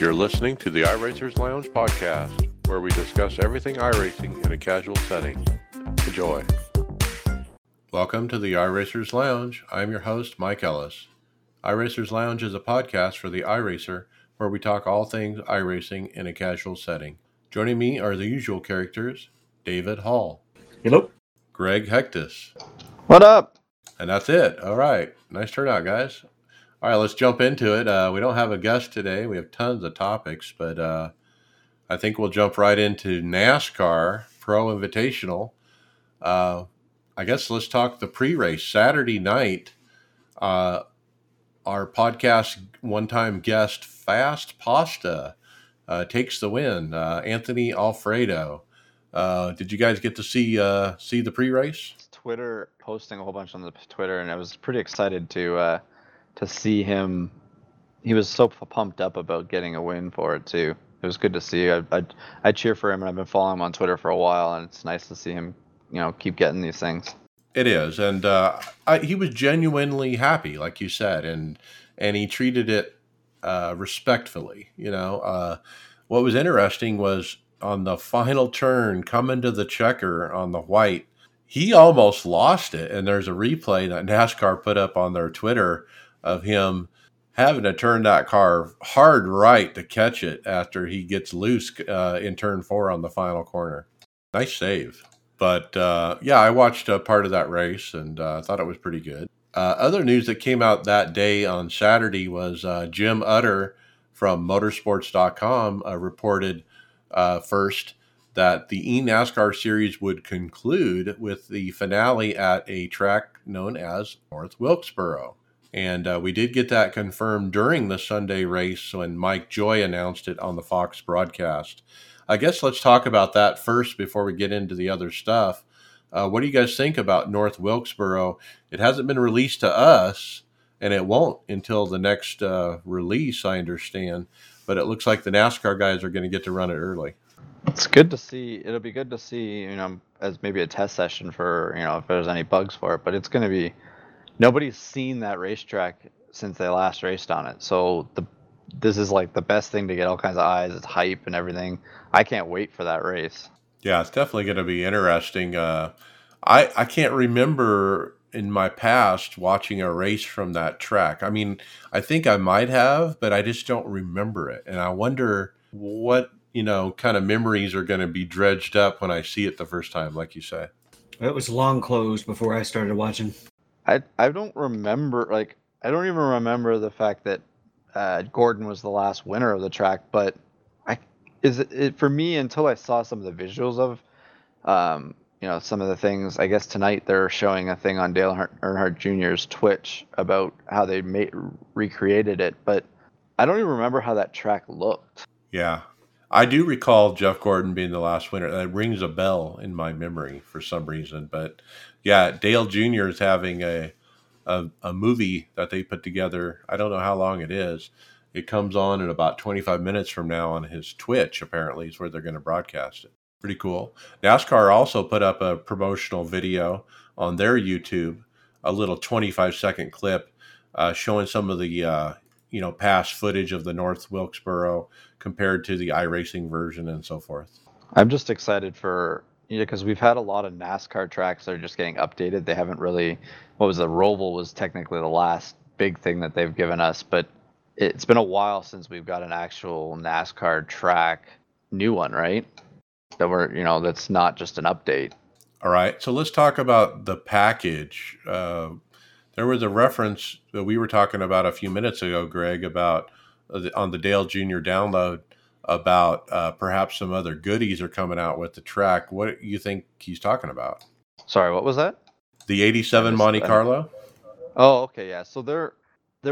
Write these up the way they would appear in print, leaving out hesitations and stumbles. You're listening to the iRacers Lounge podcast, where we discuss everything iRacing in a casual setting. Enjoy. Welcome to the iRacers Lounge. I'm your host, Mike Ellis. iRacers Lounge is a podcast for the iRacer, where we talk all things iRacing in a casual setting. Joining me are the usual characters, David Hall. Hello. Greg Hectus. What up? And that's it. All right. Nice turnout, guys. All right, let's jump into it. We don't have a guest today. We have tons of topics, but I think we'll jump right into NASCAR Pro Invitational. I guess let's talk the pre-race. Saturday night, our podcast one-time guest, Fast Pasta, takes the win. Anthony Alfredo. Did you guys get to see the pre-race? Twitter posting a whole bunch on the Twitter, and I was pretty excited to see him. He was so pumped up about getting a win for it too. It was good to see. I cheer for him, and I've been following him on Twitter for a while, and it's nice to see him, you know, keep getting these things. It is, and he was genuinely happy, like you said, and he treated it respectfully. You know, what was interesting was on the final turn, coming to the checker on the white, he almost lost it, and there's a replay that NASCAR put up on their Twitter of him having to turn that car hard right to catch it after he gets loose in turn four on the final corner. Nice save. But, yeah, I watched a part of that race, and I thought it was pretty good. Other news that came out that day on Saturday was Jim Utter from motorsports.com reported first that the eNASCAR series would conclude with the finale at a track known as North Wilkesboro. And we did get that confirmed during the Sunday race when Mike Joy announced it on the Fox broadcast. I guess let's talk about that first before we get into the other stuff. What do you guys think about North Wilkesboro? It hasn't been released to us, and it won't until the next release, I understand. But it looks like the NASCAR guys are going to get to run it early. It's good to see. It'll be good to see, you know, as maybe a test session for, you know, if there's any bugs for it. But it's going to be, nobody's seen that racetrack since they last raced on it. So this is like the best thing to get all kinds of eyes. It's hype and everything. I can't wait for that race. Yeah, it's definitely going to be interesting. I can't remember in my past watching a race from that track. I mean, I think I might have, but I just don't remember it. And I wonder what, you know, kind of memories are going to be dredged up when I see it the first time, like you say. It was long closed before I started watching. I don't remember, like, I don't even remember the fact that Gordon was the last winner of the track, but for me, until I saw some of the visuals of, you know, some of the things, I guess tonight they're showing a thing on Dale Earnhardt Jr.'s Twitch about how they recreated it, but I don't even remember how that track looked. Yeah. I do recall Jeff Gordon being the last winner. That rings a bell in my memory for some reason. But yeah, Dale Jr. is having a movie that they put together. I don't know how long it is. It comes on in about 25 minutes from now on his Twitch, apparently, is where they're going to broadcast it. Pretty cool. NASCAR also put up a promotional video on their YouTube, a little 25-second clip showing some of the you know, past footage of the North Wilkesboro compared to the iRacing version and so forth. I'm just excited for, you know, because we've had a lot of NASCAR tracks that are just getting updated. They haven't really, Roval was technically the last big thing that they've given us, but it's been a while since we've got an actual NASCAR track, new one, right? That we're, you know, that's not just an update. All right. So let's talk about the package. There was a reference that we were talking about a few minutes ago, Greg, about on the Dale Jr. download about perhaps some other goodies are coming out with the track. What do you think he's talking about? Sorry, what was that? The 87 Monte Carlo? Oh, okay, yeah. So there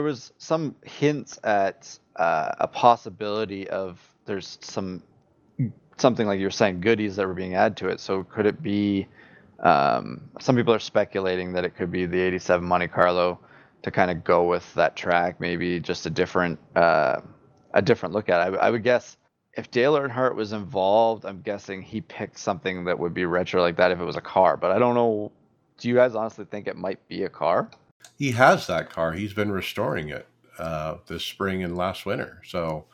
was some hints at a possibility of there's something like you're saying, goodies that were being added to it. So could it be... some people are speculating that it could be the 87 Monte Carlo to kind of go with that track, maybe just a different look at it. I would guess if Dale Earnhardt was involved, I'm guessing he picked something that would be retro like that if it was a car. But I don't know. Do you guys honestly think it might be a car? He has that car. He's been restoring it this spring and last winter. So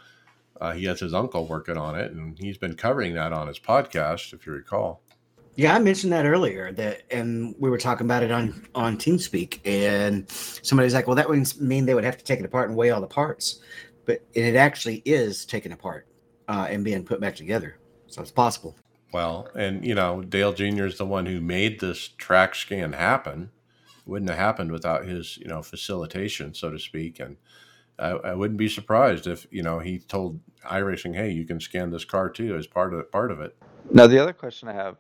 He has his uncle working on it, and he's been covering that on his podcast, if you recall. Yeah, I mentioned that earlier, that, and we were talking about it on TeamSpeak, and somebody's like, well, that would mean they would have to take it apart and weigh all the parts. But it actually is taken apart and being put back together. So it's possible. Well, and, you know, Dale Jr. is the one who made this track scan happen. It wouldn't have happened without his, you know, facilitation, so to speak. And I wouldn't be surprised if, you know, he told iRacing, hey, you can scan this car, too, as part of it. Now, the other question I have,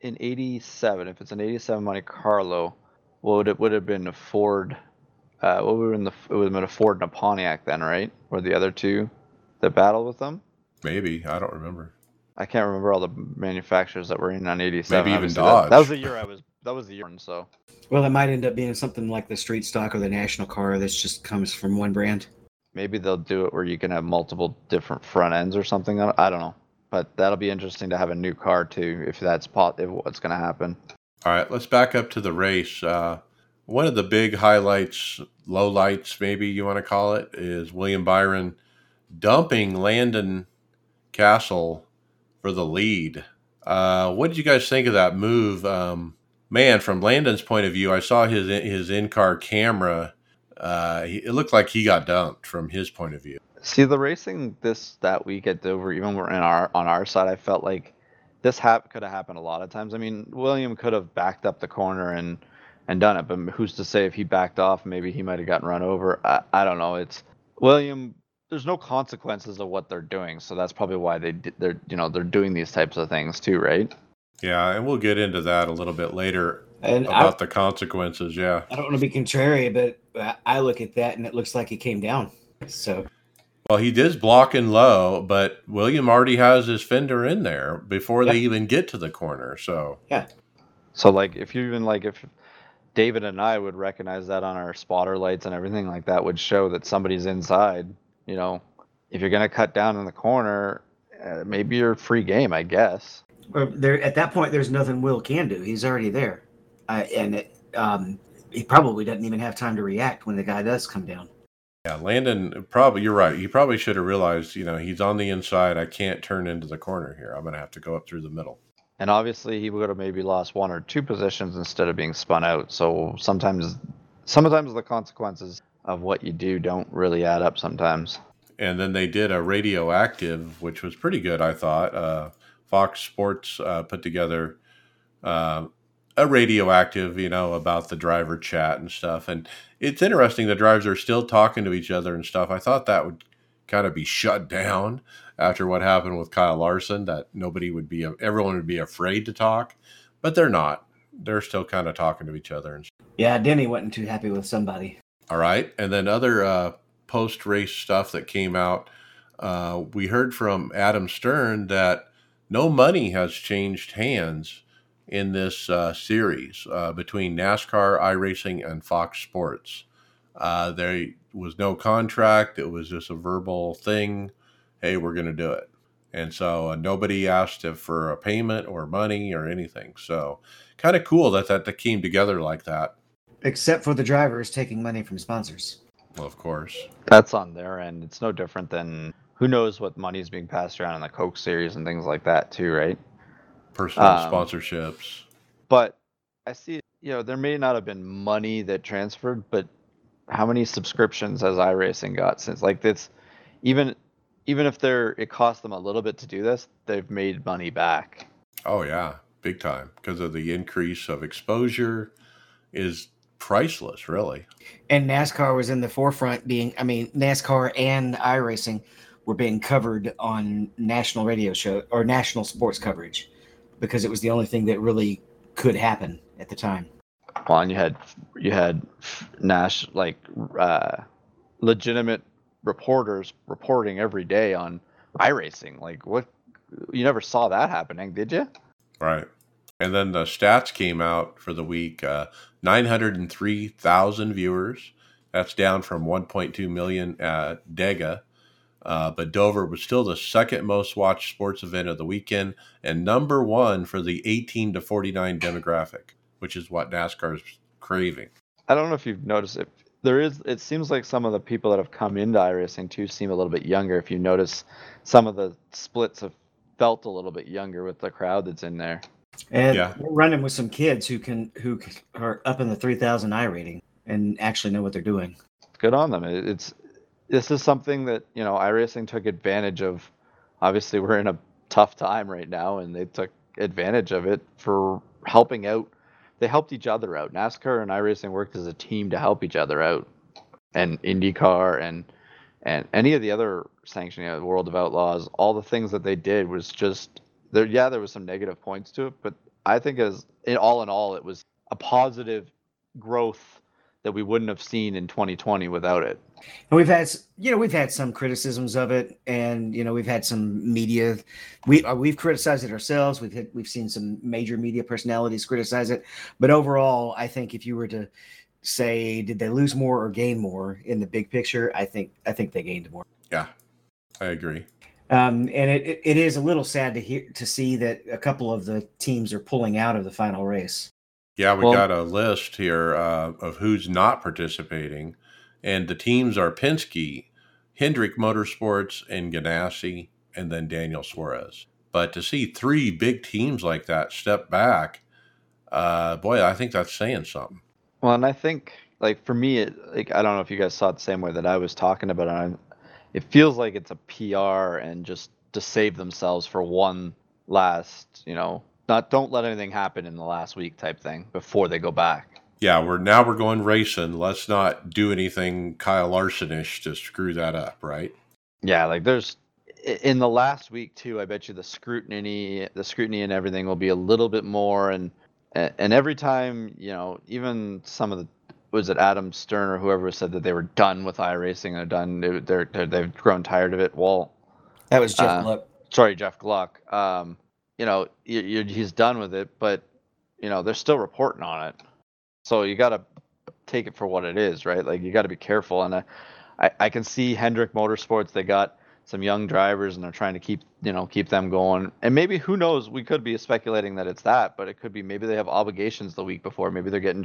in 87, if it's an 87 Monte Carlo, would it have been a Ford? It would have been a Ford and a Pontiac then, right? Or the other two that battled with them? Maybe. I don't remember. I can't remember all the manufacturers that were in on 87. Maybe even Dodge. That was the year I was. That was the year. So. Well, it might end up being something like the street stock or the national car that just comes from one brand. Maybe they'll do it where you can have multiple different front ends or something. I don't know, but that'll be interesting to have a new car too, if that's if what's going to happen. All right, let's back up to the race. One of the big highlights, lowlights, maybe you want to call it, is William Byron dumping Landon Cassill for the lead. What did you guys think of that move? Man, from Landon's point of view, I saw his in-car camera. It looked like he got dumped from his point of view. See, the racing that week at Dover, even on our side, I felt like this could have happened a lot of times. I mean, William could have backed up the corner and done it, but who's to say if he backed off, maybe he might have gotten run over. I don't know. It's William. There's no consequences of what they're doing, so that's probably why they're doing these types of things too, right? Yeah, and we'll get into that a little bit later and about the consequences. Yeah, I don't want to be contrary, but I look at that and it looks like he came down. So. Well, he did block and low, but William already has his fender in there before they even get to the corner. So yeah. So like if David and I would recognize that on our spotter lights and everything like that would show that somebody's inside. You know, if you're going to cut down in the corner, maybe you're free game, I guess. Well, at that point, there's nothing Will can do. He's already there. He probably doesn't even have time to react when the guy does come down. Yeah, Landon, probably, you're right. He probably should have realized, you know, he's on the inside. I can't turn into the corner here. I'm going to have to go up through the middle. And obviously, he would have maybe lost one or two positions instead of being spun out. So sometimes the consequences of what you do don't really add up sometimes. And then they did a radioactive, which was pretty good, I thought. Fox Sports put together a radioactive, you know, about the driver chat and stuff. And it's interesting, the drivers are still talking to each other and stuff. I thought that would kind of be shut down after what happened with Kyle Larson, that everyone would be afraid to talk, but they're not. They're still kind of talking to each other. And yeah, Denny wasn't too happy with somebody. All right. And then other post-race stuff that came out, we heard from Adam Stern that no money has changed hands in this series between NASCAR, iRacing, and Fox Sports. There was no contract. It was just a verbal thing. Hey, we're going to do it. And so nobody asked for a payment or money or anything. So kind of cool that came together like that. Except for the drivers taking money from sponsors. Well, of course. That's on their end. It's no different than who knows what money is being passed around in the Coke series and things like that too, right? Personal sponsorships. But I see, you know, there may not have been money that transferred, but how many subscriptions has iRacing got since? Like this, even if it cost them a little bit to do this, they've made money back. Oh, yeah. Big time. Because of the increase of exposure is priceless, really. And NASCAR was in the forefront NASCAR and iRacing were being covered on national radio show or national sports coverage because it was the only thing that really could happen at the time. Well, and you had legitimate reporters reporting every day on iRacing. Like what? You never saw that happening, did you? Right. And then the stats came out for the week, 903,000 viewers. That's down from 1.2 million at Dega. But Dover was still the second most watched sports event of the weekend and number one for the 18 to 49 demographic, which is what NASCAR is craving. I don't know if you've noticed, there is, it seems like some of the people that have come into iRacing too seem a little bit younger. If you notice, some of the splits have felt a little bit younger with the crowd that's in there. And we're running with some kids who are up in the 3,000 I rating and actually know what they're doing. Good on them. This is something that, you know, iRacing took advantage of. Obviously, we're in a tough time right now, and they took advantage of it for helping out. They helped each other out. NASCAR and iRacing worked as a team to help each other out, and IndyCar and any of the other sanctioning of the World of Outlaws, all the things that they did was just there. Yeah, there was some negative points to it, but I think as in all, it was a positive growth that we wouldn't have seen in 2020 without it. And we've had some criticisms of it, and you know, we've had some media. We've criticized it ourselves. We've seen some major media personalities criticize it, but overall, I think if you were to say, did they lose more or gain more in the big picture? I think they gained more. Yeah, I agree. And it is a little sad to see that a couple of the teams are pulling out of the final race. Yeah, we got a list here of who's not participating. And the teams are Penske, Hendrick Motorsports, and Ganassi, and then Daniel Suarez. But to see three big teams like that step back, I think that's saying something. Well, and I think, like, for me, I don't know if you guys saw it the same way that I was talking about it. It feels like it's a PR and just to save themselves for one last, you know, don't let anything happen in the last week type thing before they go back. Yeah, we're going racing. Let's not do anything Kyle Larson-ish to screw that up, right? Yeah, like there's in the last week too. I bet you the scrutiny and everything will be a little bit more. And every time, you know, even some of the Adam Stern or whoever said that they were done with iRacing and they've grown tired of it. Well, that was Jeff Gluck. Sorry, Jeff Gluck. You know, he's done with it, but you know they're still reporting on it. So you got to take it for what it is, right? Like, you got to be careful. And I can see Hendrick Motorsports, they got some young drivers and they're trying to keep them going. And maybe, who knows, we could be speculating that it's that, but it could be maybe they have obligations the week before. Maybe they're getting,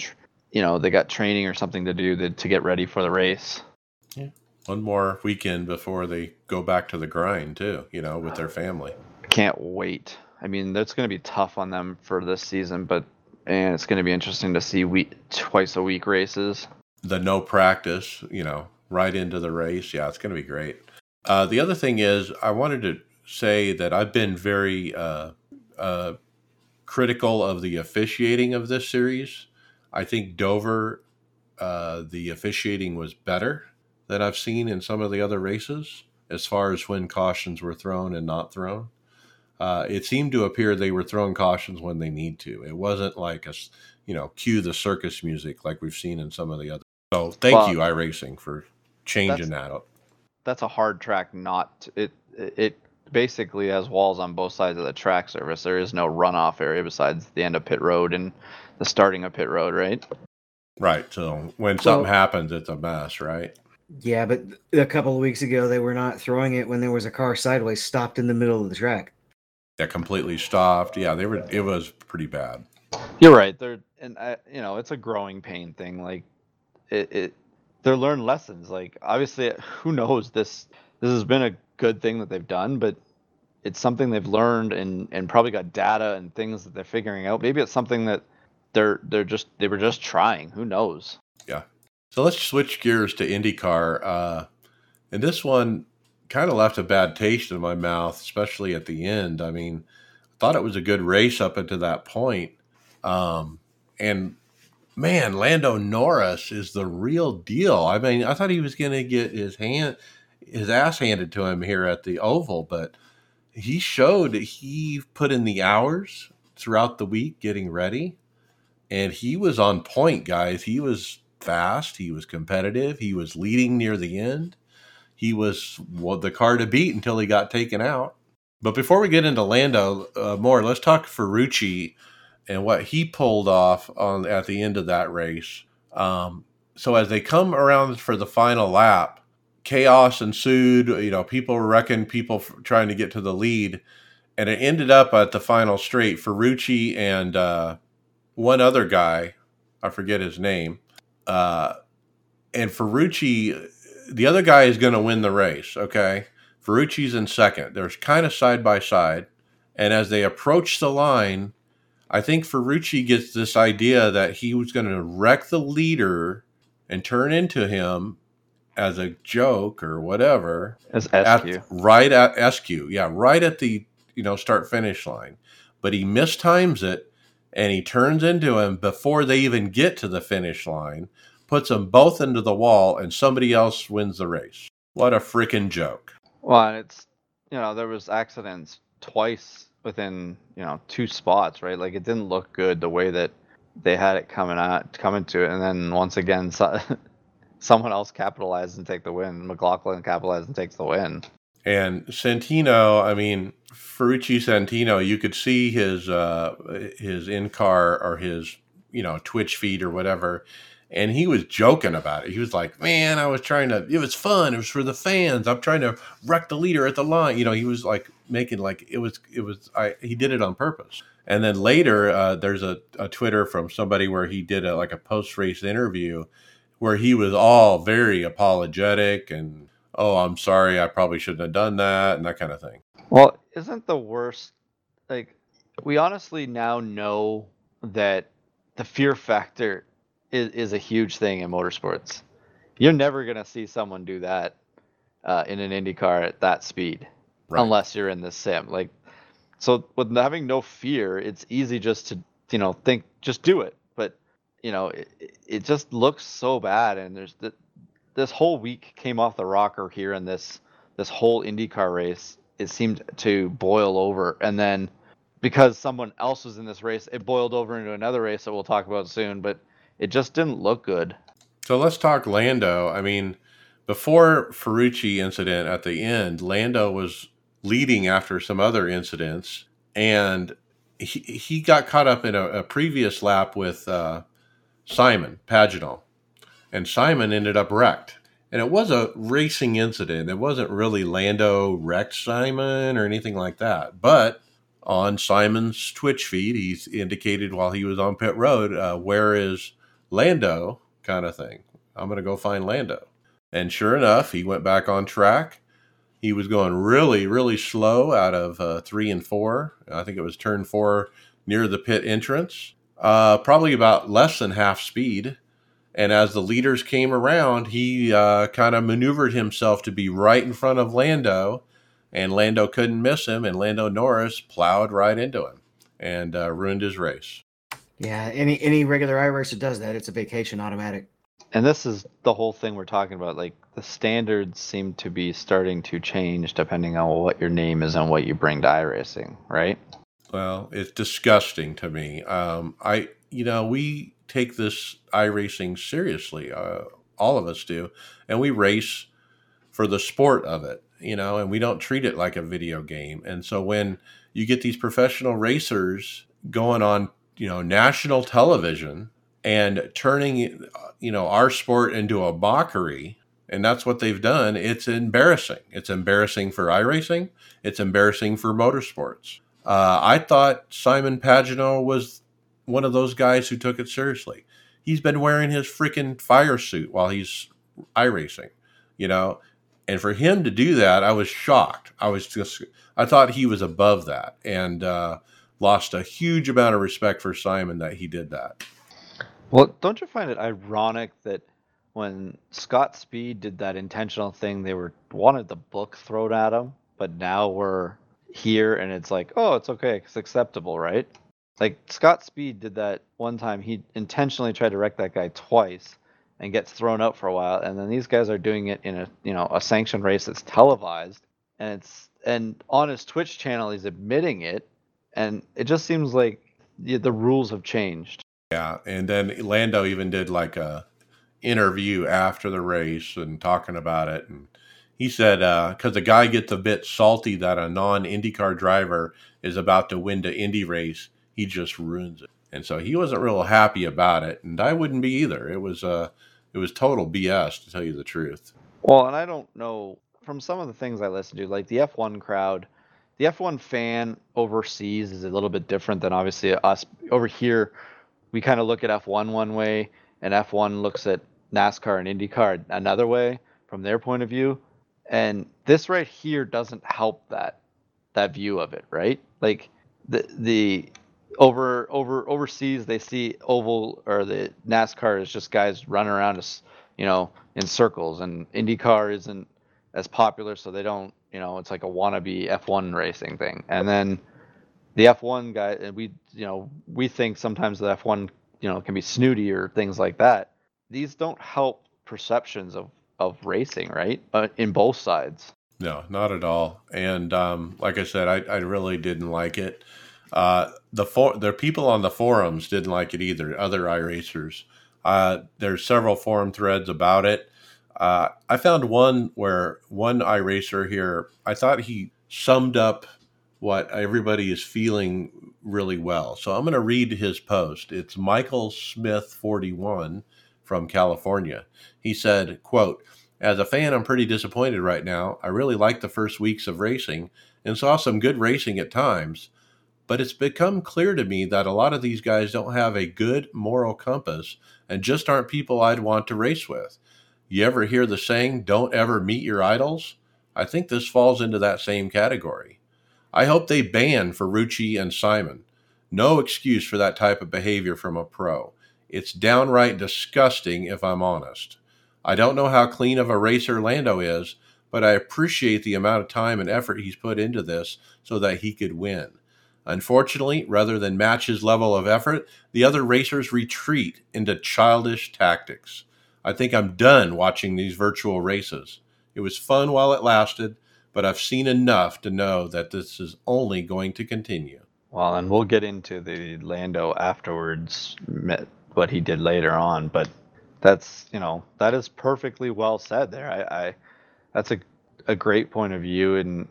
you know, they got training or something to do to get ready for the race. Yeah. One more weekend before they go back to the grind too, you know, with their family. I can't wait. I mean, that's going to be tough on them for this season, but and it's going to be interesting to see twice-a-week races. The no practice, you know, right into the race. Yeah, it's going to be great. The other thing is I wanted to say that I've been very critical of the officiating of this series. I think Dover, the officiating was better than I've seen in some of the other races as far as when cautions were thrown and not thrown. It seemed to appear they were throwing cautions when they need to. It wasn't like cue the circus music like we've seen in some of the other. So thank you, iRacing, for changing that up. That's a hard track. It basically has walls on both sides of the track surface. There is no runoff area besides the end of pit road and the starting of pit road, right? Right. So when something happens, it's a mess, right? Yeah, but a couple of weeks ago, they were not throwing it when there was a car sideways stopped in the middle of the track. That completely stopped. Yeah, they were. It was pretty bad. You're right. It's a growing pain thing. Like, they're learned lessons. Like, obviously, who knows? This has been a good thing that they've done, but it's something they've learned and probably got data and things that they're figuring out. Maybe it's something that they were just trying. Who knows? Yeah. So let's switch gears to IndyCar, and this one kind of left a bad taste in my mouth, especially at the end. I mean, I thought it was a good race up until that point. And man, Lando Norris is the real deal. I mean, I thought he was going to get his ass handed to him here at the Oval, but he showed that he put in the hours throughout the week getting ready. And he was on point, guys. He was fast. He was competitive. He was leading near the end. He was the car to beat until he got taken out. But before we get into Lando more, let's talk Ferrucci and what he pulled off at the end of that race. So as they come around for the final lap, chaos ensued. You know, people trying to get to the lead. And it ended up at the final straight. Ferrucci and one other guy, I forget his name, and Ferrucci, the other guy is going to win the race, okay? Ferrucci's in second. They're kind of side by side. And as they approach the line, I think Ferrucci gets this idea that he was going to wreck the leader and turn into him as a joke or whatever. As SQ. Right at SQ. Yeah, right at the, you know, start-finish line. But he mistimes it, and he turns into him before they even get to the finish line, puts them both into the wall, and somebody else wins the race. What a freaking joke. Well, it's, you know, there was accidents twice within, you know, two spots, right? Like, it didn't look good the way that they had it coming to it. And then once again, someone else capitalized and take the win. McLaughlin capitalized and takes the win. And Santino, I mean, Ferrucci Santino, you could see his in-car or his, you know, Twitch feed or whatever. And he was joking about it. He was like, man, I was trying to, it was fun. It was for the fans. I'm trying to wreck the leader at the line. You know, he was like making like, he did it on purpose. And then later, there's a Twitter from somebody where he did a post-race interview where he was all very apologetic and, oh, I'm sorry, I probably shouldn't have done that and that kind of thing. Well, isn't the worst, like, we honestly now know that the fear factor is a huge thing in motorsports. You're never going to see someone do that in an Indy car at that speed, right? Unless you're in the sim. Like, so with having no fear, it's easy just to, you know, think, just do it. But, you know, it just looks so bad. And there's this whole week came off the rocker here in this whole IndyCar race. It seemed to boil over. And then because someone else was in this race, it boiled over into another race that we'll talk about soon. But it just didn't look good. So let's talk Lando. I mean, before Ferrucci incident at the end, Lando was leading after some other incidents, and he got caught up in a previous lap with Simon Pagenaud, and Simon ended up wrecked. And it was a racing incident. It wasn't really Lando wrecked Simon or anything like that, but on Simon's Twitch feed, he's indicated while he was on pit road, where is Lando kind of thing. I'm going to go find Lando. And sure enough, he went back on track. He was going really, really slow out of 3 and 4. I think it was turn 4 near the pit entrance, probably about less than half speed. And as the leaders came around, he kind of maneuvered himself to be right in front of Lando. And Lando couldn't miss him, and Lando Norris plowed right into him and ruined his race. Yeah, any regular iRacer does that. It's a vacation automatic. And this is the whole thing we're talking about. Like, the standards seem to be starting to change depending on what your name is and what you bring to iRacing, right? Well, it's disgusting to me. We take this iRacing seriously. All of us do. And we race for the sport of it. You know, and we don't treat it like a video game. And so when you get these professional racers going on, you know, national television and turning, you know, our sport into a mockery, and that's what they've done, it's embarrassing. It's embarrassing for iRacing. It's embarrassing for motorsports. I thought Simon Pagenaud was one of those guys who took it seriously. He's been wearing his freaking fire suit while he's iRacing, you know. And for him to do that, I was shocked. I thought he was above that, and lost a huge amount of respect for Simon that he did that. Well, don't you find it ironic that when Scott Speed did that intentional thing, they wanted the book thrown at him, but now we're here and it's like, oh, it's okay, it's acceptable, right? Like, Scott Speed did that one time. He intentionally tried to wreck that guy twice and gets thrown out for a while, and then these guys are doing it in a sanctioned race that's televised, and on his Twitch channel he's admitting it, and it just seems like the rules have changed. Yeah, and then Lando even did like a interview after the race and talking about it, and he said because the guy gets a bit salty that a non-IndyCar driver is about to win the Indy race, he just ruins it. And so he wasn't real happy about it, and I wouldn't be either. It was total BS, to tell you the truth. Well, and I don't know, from some of the things I listen to, like the F1 crowd, the F1 fan overseas is a little bit different than obviously us. Over here, we kind of look at F1 one way, and F1 looks at NASCAR and IndyCar another way from their point of view. And this right here doesn't help that view of it, right? Like the overseas, they see oval or the NASCAR is just guys running around, in circles, and IndyCar isn't as popular, so they don't, it's like a wannabe F1 racing thing. And then the F1 guy, and we think sometimes the F1, can be snooty or things like that. These don't help perceptions of racing, right? In both sides. No, not at all. And like I said, I really didn't like it. The people on the forums didn't like it either, other iRacers. There's several forum threads about it. I found one where one iRacer here, I thought he summed up what everybody is feeling really well. So I'm going to read his post. It's Michael Smith 41 from California. He said, quote, "As a fan, I'm pretty disappointed right now. I really liked the first weeks of racing and saw some good racing at times, but it's become clear to me that a lot of these guys don't have a good moral compass and just aren't people I'd want to race with. You ever hear the saying, don't ever meet your idols? I think this falls into that same category. I hope they ban Ferrucci and Simon. No excuse for that type of behavior from a pro. It's downright disgusting if I'm honest. I don't know how clean of a racer Lando is, but I appreciate the amount of time and effort he's put into this so that he could win. Unfortunately, rather than match his level of effort, the other racers retreat into childish tactics. I think I'm done watching these virtual races. It was fun while it lasted, but I've seen enough to know that this is only going to continue." Well, and we'll get into the Lando afterwards, what he did later on, but that's, that is perfectly well said there. I that's a great point of view. And,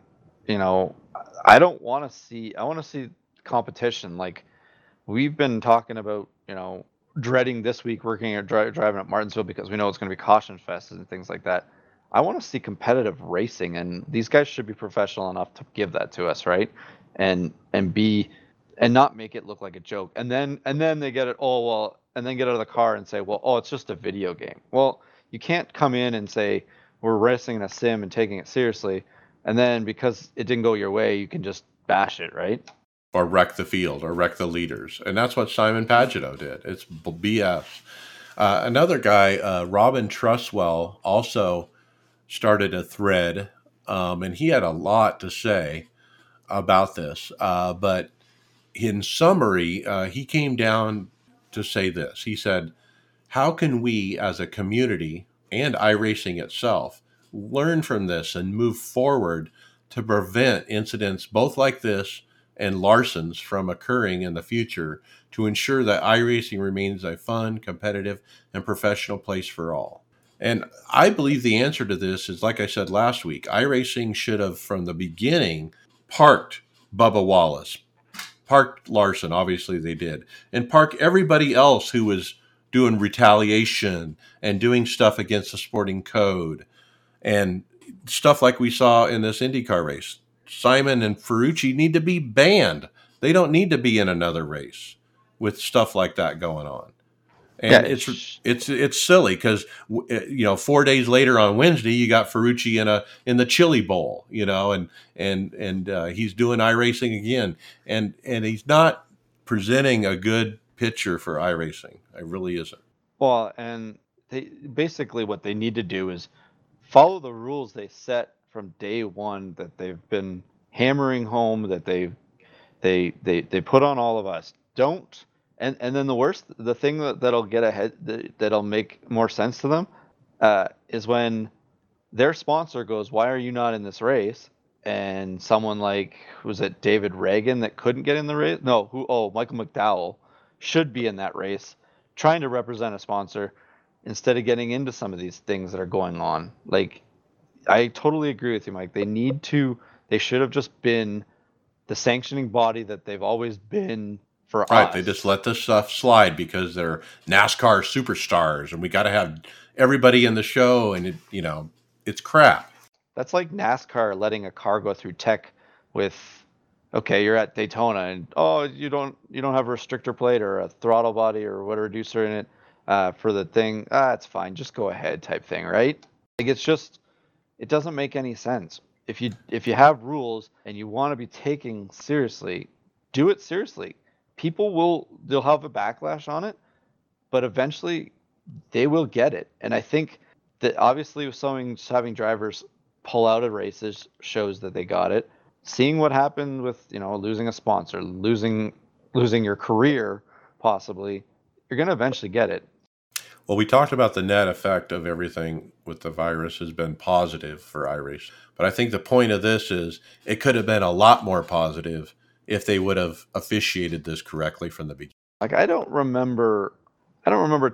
I want to see competition. Like we've been talking about, dreading this week working or driving at Martinsville because we know it's going to be caution fest and things like that. I want to see competitive racing, and these guys should be professional enough to give that to us, right? And not make it look like a joke. And then they get it. Oh well, and then get out of the car and say, well, oh, it's just a video game. Well, you can't come in and say we're racing in a sim and taking it seriously, and then because it didn't go your way, you can just bash it, right? Or wreck the field, or wreck the leaders. And that's what Simon Pagenaud did. It's BS. Another guy, Robin Truswell, also started a thread, and he had a lot to say about this. But in summary, he came down to say this. He said, "How can we as a community and iRacing itself learn from this and move forward to prevent incidents both like this and Larson's from occurring in the future to ensure that iRacing remains a fun, competitive, and professional place for all?" And I believe the answer to this is, like I said last week, iRacing should have, from the beginning, parked Bubba Wallace, parked Larson, obviously they did, and parked everybody else who was doing retaliation and doing stuff against the sporting code and stuff like we saw in this IndyCar race. Simon and Ferrucci need to be banned. They don't need to be in another race with stuff like that going on. And yeah, it's silly because 4 days later on Wednesday you got Ferrucci in the Chili Bowl, and he's doing iRacing again, and he's not presenting a good picture for iRacing. It really isn't. Well, and they basically what they need to do is follow the rules they set from day one that they've been hammering home, that they put on all of us. Don't. And then the thing that'll get ahead, that'll make more sense to them is when their sponsor goes, why are you not in this race? And someone like, was it David Reagan that couldn't get in the race? No. Michael McDowell should be in that race trying to represent a sponsor instead of getting into some of these things that are going on. Like, I totally agree with you, Mike. They should have just been the sanctioning body that they've always been for us. Right, they just let this stuff slide because they're NASCAR superstars and we got to have everybody in the show, and it's crap. That's like NASCAR letting a car go through tech with, okay, you're at Daytona and you don't have a restrictor plate or a throttle body or whatever reducer in it. for the thing. It's fine. Just go ahead type thing, right? Like, it's just, it doesn't make any sense. If you have rules and you want to be taken seriously, do it seriously. People will, they'll have a backlash on it, but eventually they will get it. And I think that obviously with having drivers pull out of races shows that they got it. Seeing what happened with, you know, losing a sponsor, losing your career, possibly, you're going to eventually get it. Well, we talked about the net effect of everything with the virus has been positive for iRacing. But I think the point of this is it could have been a lot more positive if they would have officiated this correctly from the beginning. Like, I don't remember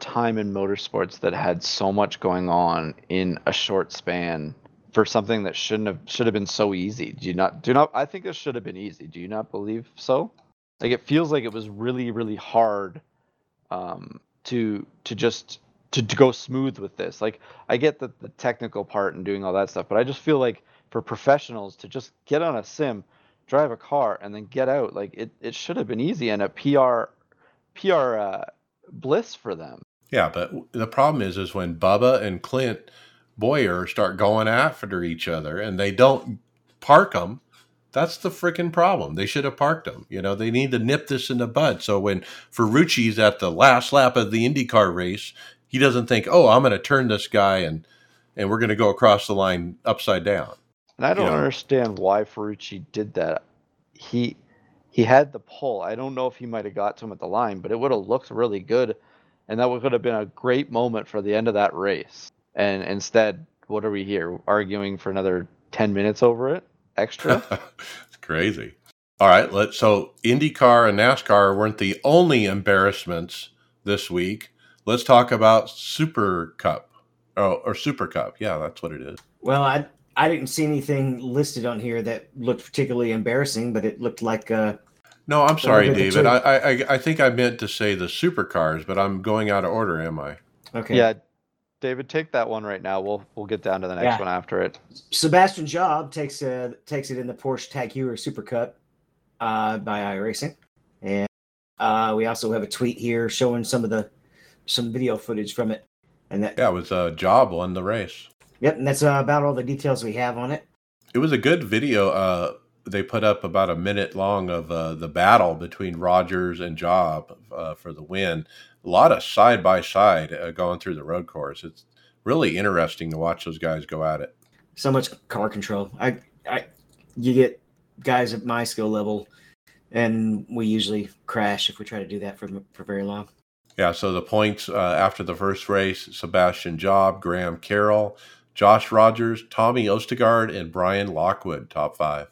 time in motorsports that had so much going on in a short span for something that should have been so easy. I think this should have been easy. Do you not believe so? Like, it feels like it was really, really hard to go smooth with this. Like, I get the technical part and doing all that stuff, but I just feel like for professionals to just get on a sim, drive a car, and then get out, like, it should have been easy and a PR bliss for them. Yeah, but the problem is when Bubba and Clint Boyer start going after each other and they don't park them, that's the freaking problem. They should have parked them. You know, they need to nip this in the bud. So when Ferrucci's at the last lap of the IndyCar race, he doesn't think, oh, I'm going to turn this guy and we're going to go across the line upside down. And I don't understand why Ferrucci did that. He had the pull. I don't know if he might have got to him at the line, but it would have looked really good, and that would have been a great moment for the end of that race. And instead, what are we here? Arguing for another 10 minutes over it? Extra? It's crazy. All right. So IndyCar and NASCAR weren't the only embarrassments this week. Let's talk about Super Cup. Oh, or Super Cup. Yeah, that's what it is. Well, I didn't see anything listed on here that looked particularly embarrassing, but it looked like No, I'm sorry, David. I think I meant to say the supercars, but I'm going out of order, am I? Okay. Yeah, David, take that one right now. We'll get down to the next one after it. Sebastian Job takes it in the Porsche Tag Heuer Super Cup by iRacing, and we also have a tweet here showing some video footage from it, and that it was Job won the race. Yep, and that's about all the details we have on it. It was a good video. They put up about a minute long of the battle between Rogers and Job for the win. A lot of side-by-side going through the road course. It's really interesting to watch those guys go at it. So much car control. You get guys at my skill level, and we usually crash if we try to do that for very long. Yeah, so the points after the first race, Sebastian Job, Graham Carroll, Josh Rogers, Tommy Ostergaard, and Brian Lockwood, top five.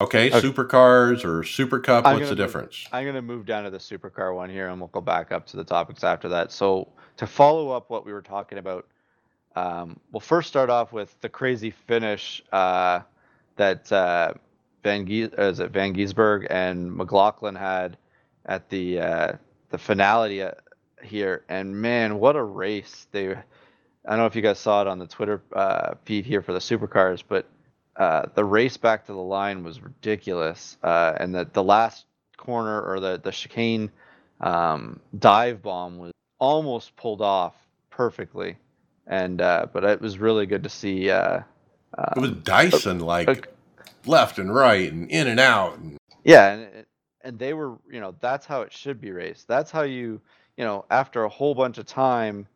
Okay. Supercars or Super Cup, what's the difference? I'm going to move down to the Supercar one here, and we'll go back up to the topics after that. So to follow up what we were talking about, we'll first start off with the crazy finish that Van Gisbergen and McLaughlin had at the finality here. And, man, what a race. I don't know if you guys saw it on the Twitter feed here for the Supercars, but the race back to the line was ridiculous. And the last corner or the chicane dive bomb was almost pulled off perfectly. And but it was really good to see. It was Dyson, left and right and in and out. And they were, that's how it should be raced. That's how you after a whole bunch of time,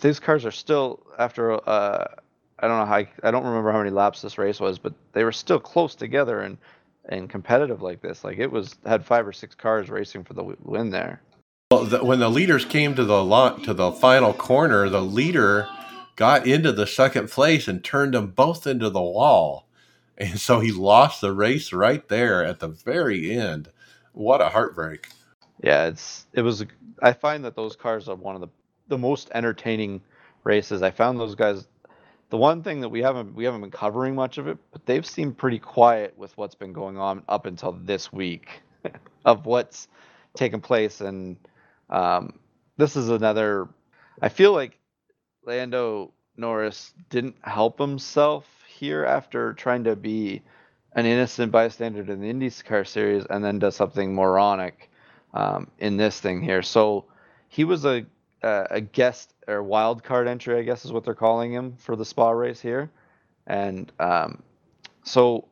these cars are still after I don't remember how many laps this race was, but they were still close together and competitive like this. Like, it had 5 or 6 cars racing for the win there. Well, when the leaders came to the lot to the final corner, the leader got into the second place and turned them both into the wall, and so he lost the race right there at the very end. What a heartbreak! Yeah, it was. I find that those cars are one of the most entertaining races. I found those guys. The one thing that we haven't been covering much of it, but they've seemed pretty quiet with what's been going on up until this week, of what's taken place. And this is another. I feel like Lando Norris didn't help himself here after trying to be an innocent bystander in the IndyCar series, and then does something moronic in this thing here. So he was a guest or wild card entry, I guess is what they're calling him, for the Spa race here. And so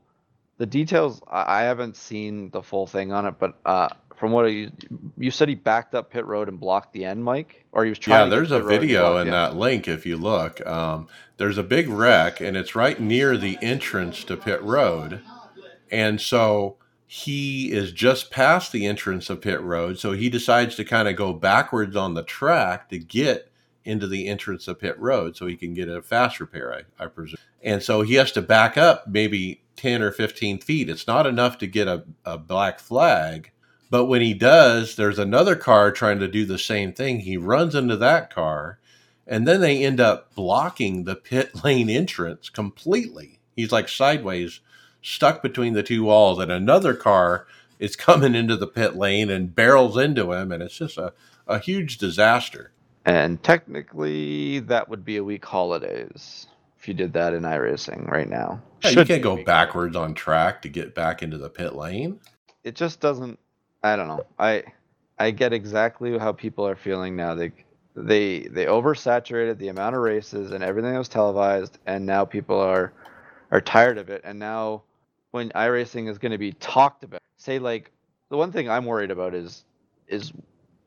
the details, I haven't seen the full thing on it, but from what you said, he backed up pit road and blocked the end, Mike, or he was trying. Yeah, there's a video in that link if you look. There's a big wreck, and it's right near the entrance to pit road, and so he is just past the entrance of pit road, so he decides to kind of go backwards on the track to get into the entrance of pit road so he can get a fast repair, I presume. And so he has to back up maybe 10 or 15 feet. It's not enough to get a black flag, but when he does, there's another car trying to do the same thing. He runs into that car, and then they end up blocking the pit lane entrance completely. He's like sideways, stuck between the two walls, and another car is coming into the pit lane and barrels into him, and it's just a huge disaster. And technically, that would be a week holidays if you did that in iRacing right now. Yeah, you can't go backwards on track to get back into the pit lane. It just doesn't. I don't know. I get exactly how people are feeling now. They oversaturated the amount of races and everything that was televised, and now people are tired of it. And now, when iRacing is going to be talked about, say, like, the one thing I'm worried about is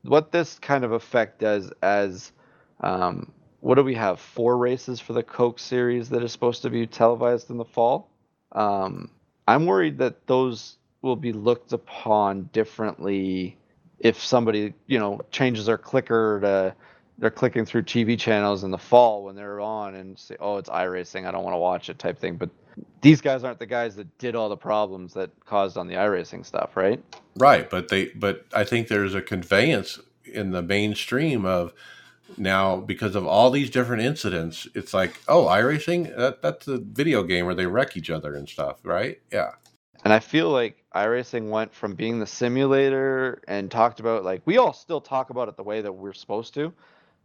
what this kind of effect does as, what do we have, 4 races for the Coke series that is supposed to be televised in the fall? I'm worried that those will be looked upon differently if somebody, changes their clicker to, they're clicking through TV channels in the fall when they're on and say, oh, it's iRacing, I don't want to watch it type thing. But these guys aren't the guys that did all the problems that caused on the iRacing stuff, right? Right, but I think there's a conveyance in the mainstream of now, because of all these different incidents, it's like, oh, iRacing, that's a video game where they wreck each other and stuff, right? Yeah. And I feel like iRacing went from being the simulator and talked about, like, we all still talk about it the way that we're supposed to,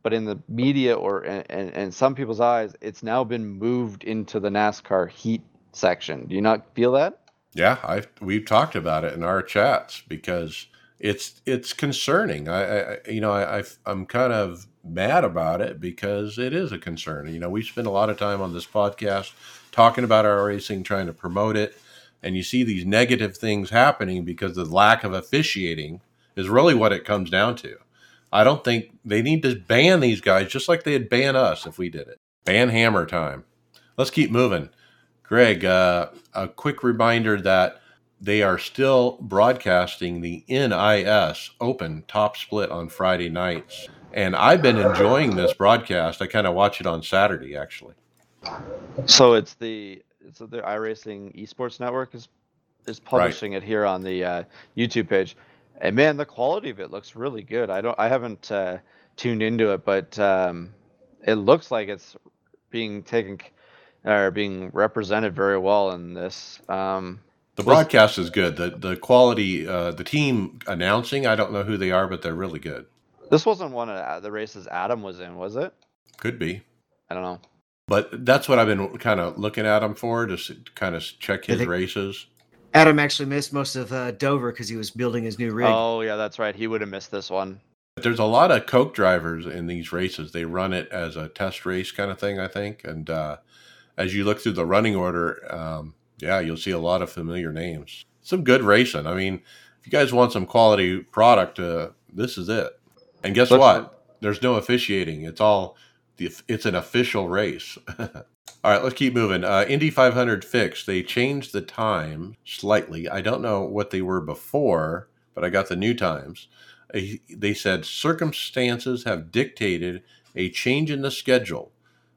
but in the media or and some people's eyes, it's now been moved into the NASCAR Heat section. Do you not feel that? Yeah, we've talked about it in our chats because it's concerning. I'm kind of mad about it because it is a concern. We spend a lot of time on this podcast talking about iRacing, trying to promote it, and you see these negative things happening because the lack of officiating is really what it comes down to. I don't think they need to ban these guys just like they'd ban us if we did it. Ban hammer time. Let's keep moving. Greg, a quick reminder that they are still broadcasting the NIS Open Top Split on Friday nights. And I've been enjoying this broadcast. I kind of watch it on Saturday, actually. So it's the iRacing Esports Network is publishing it here on the YouTube page. And man, the quality of it looks really good. I haven't tuned into it, but it looks like it's being taken or being represented very well in this. The broadcast is good. The quality, the team announcing, I don't know who they are, but they're really good. This wasn't one of the races Adam was in, was it? Could be. I don't know. But that's what I've been kind of looking at him for, just to kind of check his races. Adam actually missed most of Dover because he was building his new rig. Oh, yeah, that's right. He would have missed this one. There's a lot of Coke drivers in these races. They run it as a test race kind of thing, I think. And as you look through the running order, you'll see a lot of familiar names. Some good racing. I mean, if you guys want some quality product, this is it. And guess what? There's no officiating. It's an official race. All right, let's keep moving. Indy 500 fixed. They changed the time slightly. I don't know what they were before, but I got the new times. They said circumstances have dictated a change in the schedule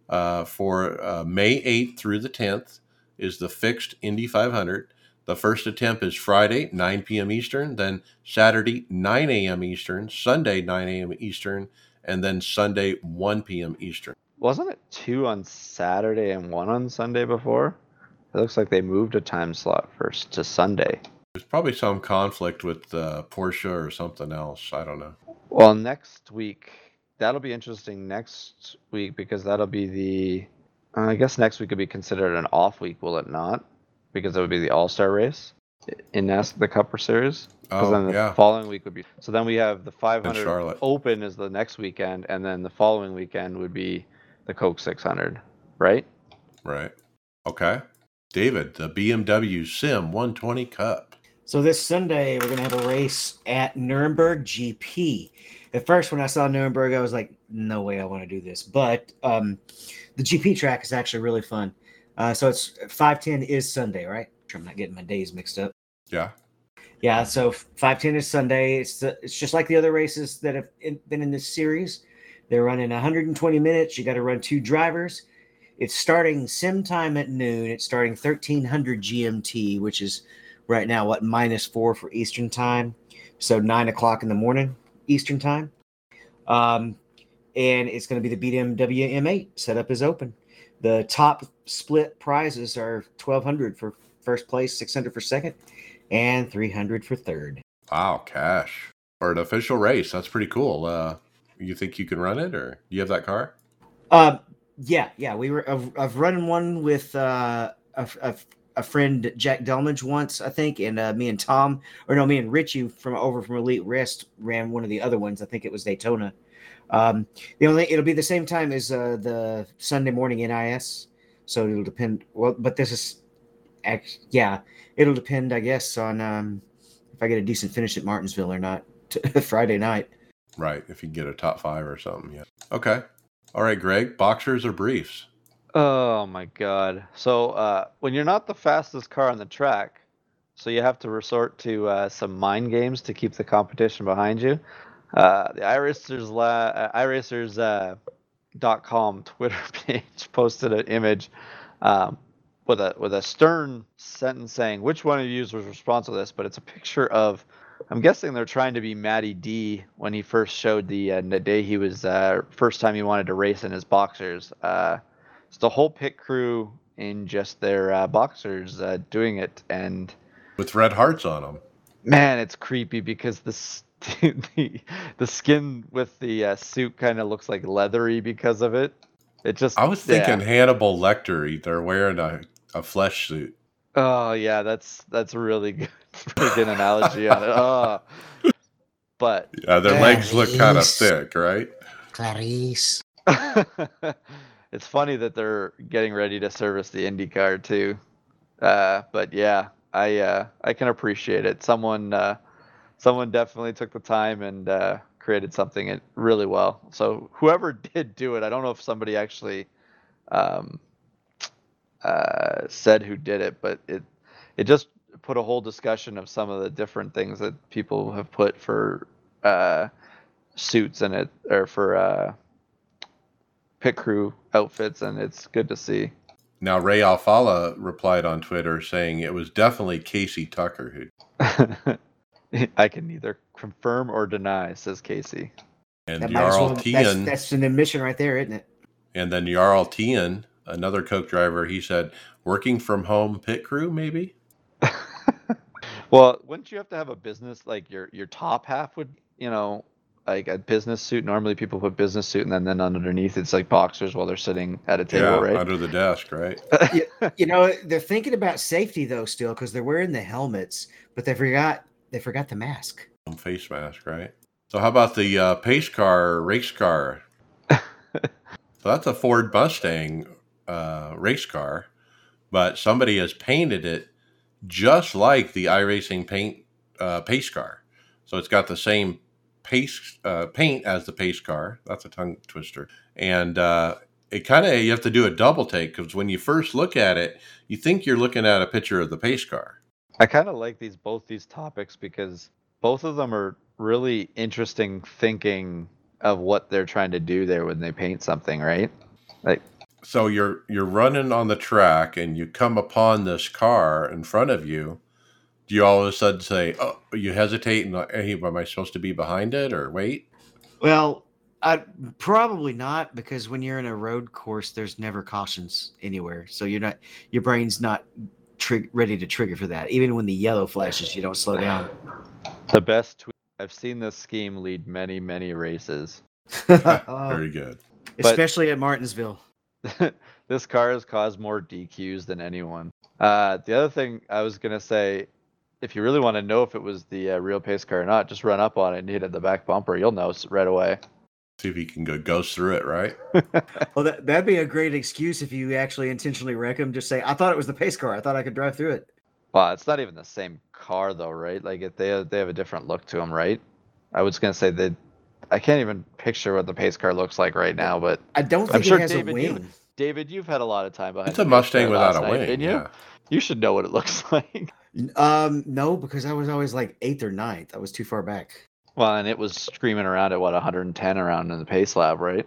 for May 8th through the 10th is the fixed Indy 500. The first attempt is Friday, 9 p.m. Eastern, then Saturday, 9 a.m. Eastern, Sunday, 9 a.m. Eastern, and then Sunday, 1 p.m. Eastern. Wasn't it 2 on Saturday and 1 on Sunday before? It looks like they moved a time slot first to Sunday. There's probably some conflict with Porsche or something else. I don't know. Well, next week, that'll be interesting next week because that'll be I guess next week could be considered an off week, will it not? Because it would be the All-Star race. in the Cup Series. Because then the following week would be. So then we have the 500 Open is the next weekend, and then the following weekend would be the Coke 600, right? Right. Okay. David, the BMW Sim 120 Cup. So this Sunday, we're going to have a race at Nürburgring GP. At first, when I saw Nürburgring, I was like, no way I want to do this. But the GP track is actually really fun. So it's 5:10 is Sunday, right? I'm not getting my days mixed up. Yeah. Yeah, so 5:10 is Sunday. It's just like the other races that have been in this series. They're running 120 minutes. You got to run two drivers. It's starting sim time at noon. It's starting 1300 GMT, which is right now, what, -4 for Eastern time. So 9 o'clock in the morning Eastern time. And it's going to be the BMW M8. Setup is open. The top split prizes are $1,200 for first place, $600 for second, and $300 for third. Wow, cash for an official race. That's pretty cool. You think you can run it, or you have that car? Yeah. I've run one with a friend, Jack Delmage, once, I think, and me and Richie from Elite Rest ran one of the other ones. I think it was Daytona. It'll be the same time as the Sunday morning NIS, so it'll depend. Well, but this is. It'll depend, I guess, on if I get a decent finish at Martinsville or not Friday night. Right, if you can get a top 5 or something, yeah. Okay. All right, Greg, boxers or briefs? Oh, my God. So when you're not the fastest car on the track, so you have to resort to some mind games to keep the competition behind you. The iRacers.com Twitter page posted an image with a stern sentence saying, which one of you was responsible for this? But it's a picture of, I'm guessing they're trying to be Matty D when he first showed the day he was, first time he wanted to race in his boxers. It's the whole pit crew in just their boxers doing it. And with red hearts on them. Man, it's creepy because the skin with the suit kind of looks like leathery because of it. It just, I was thinking Hannibal Lecter. They're wearing a flesh suit. Oh yeah, that's a really good freaking analogy on it. Oh. But yeah, their legs look kind of thick, right? Clarice. It's funny that they're getting ready to service the IndyCar too. But yeah, I can appreciate it. Someone definitely took the time and created something really well. So whoever did do it, I don't know if somebody actually said who did it, but it just put a whole discussion of some of the different things that people have put for suits in it, or for pit crew outfits, and it's good to see. Now, Ray Alfala replied on Twitter saying it was definitely Casey Tucker who... I can neither confirm or deny, says Casey. And Jarl Tien. That's an admission right there, isn't it? And then Jarl Tien, another Coke driver, he said, working from home pit crew, maybe? Well, wouldn't you have to have a business, like your top half would, like a business suit? Normally people put business suit, and then underneath it's like boxers while they're sitting at a table, right? Under the desk, right? They're thinking about safety, though, still, because they're wearing the helmets, but they forgot the mask. Face mask, right? So how about the pace car, race car? So that's a Ford Mustang race car, but somebody has painted it just like the iRacing paint pace car. So it's got the same pace paint as the pace car. That's a tongue twister. And it kind of, you have to do a double take, because when you first look at it, you think you're looking at a picture of the pace car. I kind of like both these topics, because both of them are really interesting thinking of what they're trying to do there when they paint something, right? Like, so you're running on the track and you come upon this car in front of you. Do you all of a sudden say, "Oh," you hesitate and hey, am I supposed to be behind it or wait? Well, probably not, because when you're in a road course, there's never cautions anywhere, so your brain's not ready to trigger for that. Even when the yellow flashes, you don't slow down. The best tweet. I've seen this scheme lead many, many races. Very good. Especially at Martinsville. This car has caused more DQs than anyone. The other thing I was going to say if you really want to know if it was the real pace car or not, just run up on it and hit it in the back bumper. You'll know right away. See if you can go ghost through it, right? Well, that'd be a great excuse if you actually intentionally wreck them. Just say, I thought it was the pace car. I thought I could drive through it. Well, it's not even the same car, though, right? Like, if they have a different look to them, right? I was going to say that I can't even picture what the pace car looks like right now, but I don't think I'm sure it has David, a wing. David, you've had a lot of time behind. It's a Mustang without a wing, didn't you? Yeah. You should know what it looks like. No, because I was always like 8th or 9th. I was too far back. Well, and it was screaming around at, what, 110 around in the pace lab, right?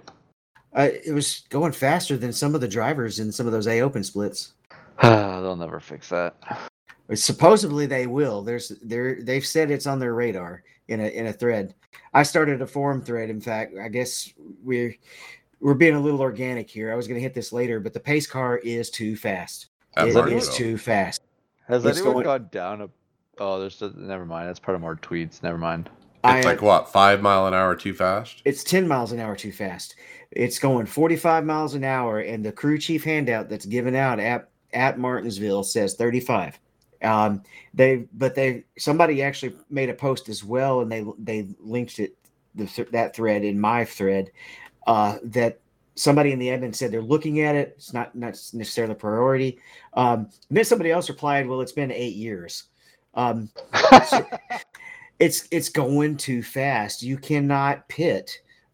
It was going faster than some of the drivers in some of those A-Open splits. They'll never fix that. Supposedly they will. They've said it's on their radar in a thread. I started a forum thread, in fact. I guess we're being a little organic here. I was going to hit this later, but the pace car is too fast. Too fast. Has it's anyone gone down a... Oh, never mind. That's part of more tweets. Never mind. It's like what, 5 mile an hour too fast? It's 10 miles an hour too fast. It's going 45 miles an hour, and the crew chief handout that's given out at Martinsville says 35. Somebody actually made a post as well, and they linked it that thread in my thread that somebody in the admin said they're looking at it. It's not necessarily a priority. And then somebody else replied, "Well, it's been 8 years." It's going too fast. You cannot pit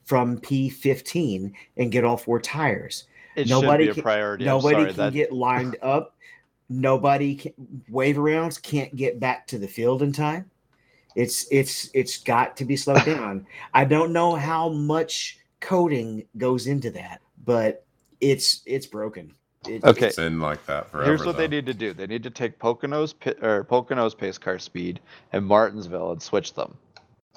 from P15 and get all four tires. It nobody should be a priority. Nobody can get lined up. Nobody can wave arounds. Can't get back to the field in time. It's got to be slowed down. I don't know how much coding goes into that, but it's broken. It's been like that forever. Here's what they need to do. They need to take Pocono's pace car speed and Martinsville and switch them.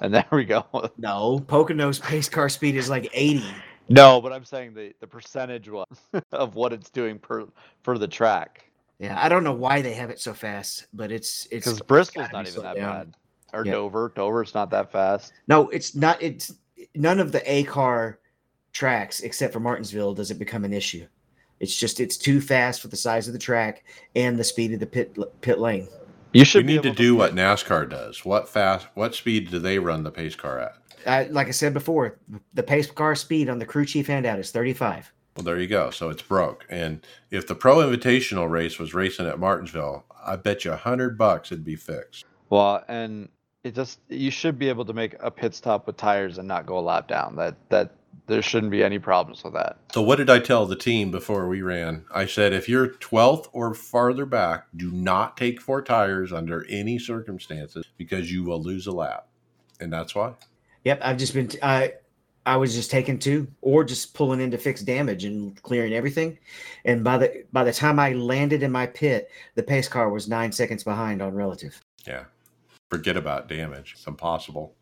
And there we go. No, Pocono's pace car speed is like 80. No, but I'm saying the percentage one of what it's doing for the track. Yeah, I don't know why they have it so fast, but it's because Bristol's not even that bad. Or yeah. Dover's not that fast. No, it's not. It's none of the A car tracks except for Martinsville does it become an issue. It's just it's too fast for the size of the track and the speed of the pit lane. You should need to do what NASCAR does. What speed do they run the pace car at? Like I said before, the pace car speed on the crew chief handout is 35. Well, there you go. So it's broke. And if the Pro Invitational race was racing at Martinsville, I bet you $100 it'd be fixed. Well, and you should be able to make a pit stop with tires and not go a lap down. That. There shouldn't be any problems with that. So what did I tell the team before we ran? I said, if you're 12th or farther back, do not take four tires under any circumstances because you will lose a lap. And that's why. Yep, I've just been I was just taking two or just pulling into fixed damage and clearing everything. And by the time I landed in my pit, the pace car was 9 seconds behind on relative. Yeah. Forget about damage. It's impossible.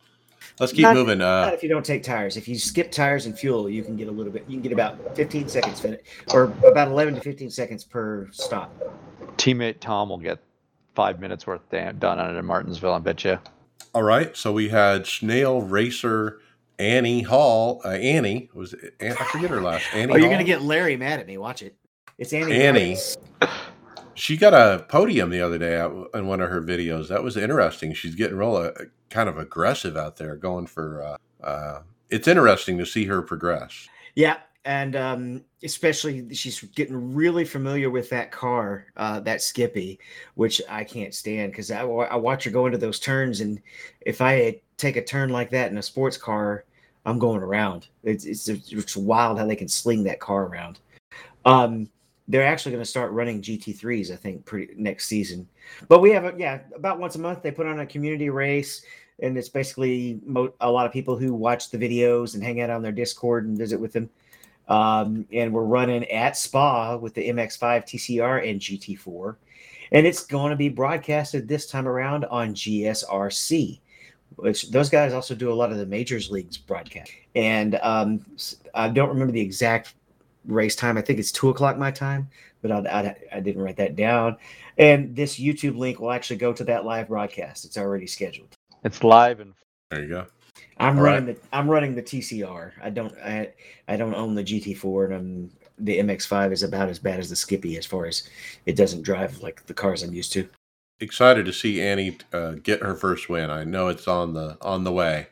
Let's keep moving. Not if you don't take tires. If you skip tires and fuel, you can get a little bit. You can get about 15 seconds, or about 11 to 15 seconds per stop. Teammate Tom will get 5 minutes worth done on it in Martinsville, I bet you. All right. So we had snail racer Annie Hall. Annie was I forget her last. Annie. Oh, you're gonna get Larry mad at me. Watch it. It's Annie. Annie. She got a podium the other day in one of her videos. That was interesting. She's getting real kind of aggressive out there, going for. It's interesting to see her progress. Yeah, and especially she's getting really familiar with that car, that Skippy, which I can't stand because I watch her go into those turns, and if I take a turn like that in a sports car, I'm going around. It's wild how they can sling that car around. They're actually going to start running GT3s, I think, next season. But we have, about once a month they put on a community race, and it's basically a lot of people who watch the videos and hang out on their Discord and visit with them. And we're running at Spa with the MX-5 TCR and GT4. And it's going to be broadcasted this time around on GSRC, which those guys also do a lot of the Majors Leagues broadcast. And I don't remember the exact race time. I think it's 2:00 my time, but I didn't write that down. And this YouTube link will actually go to that live broadcast. It's already scheduled. It's live, and there you go. I'm running the TCR. I don't own the GT4, and the MX-5 is about as bad as the Skippy as far as it doesn't drive like the cars I'm used to. excited to see Annie get her first win. I know it's on the way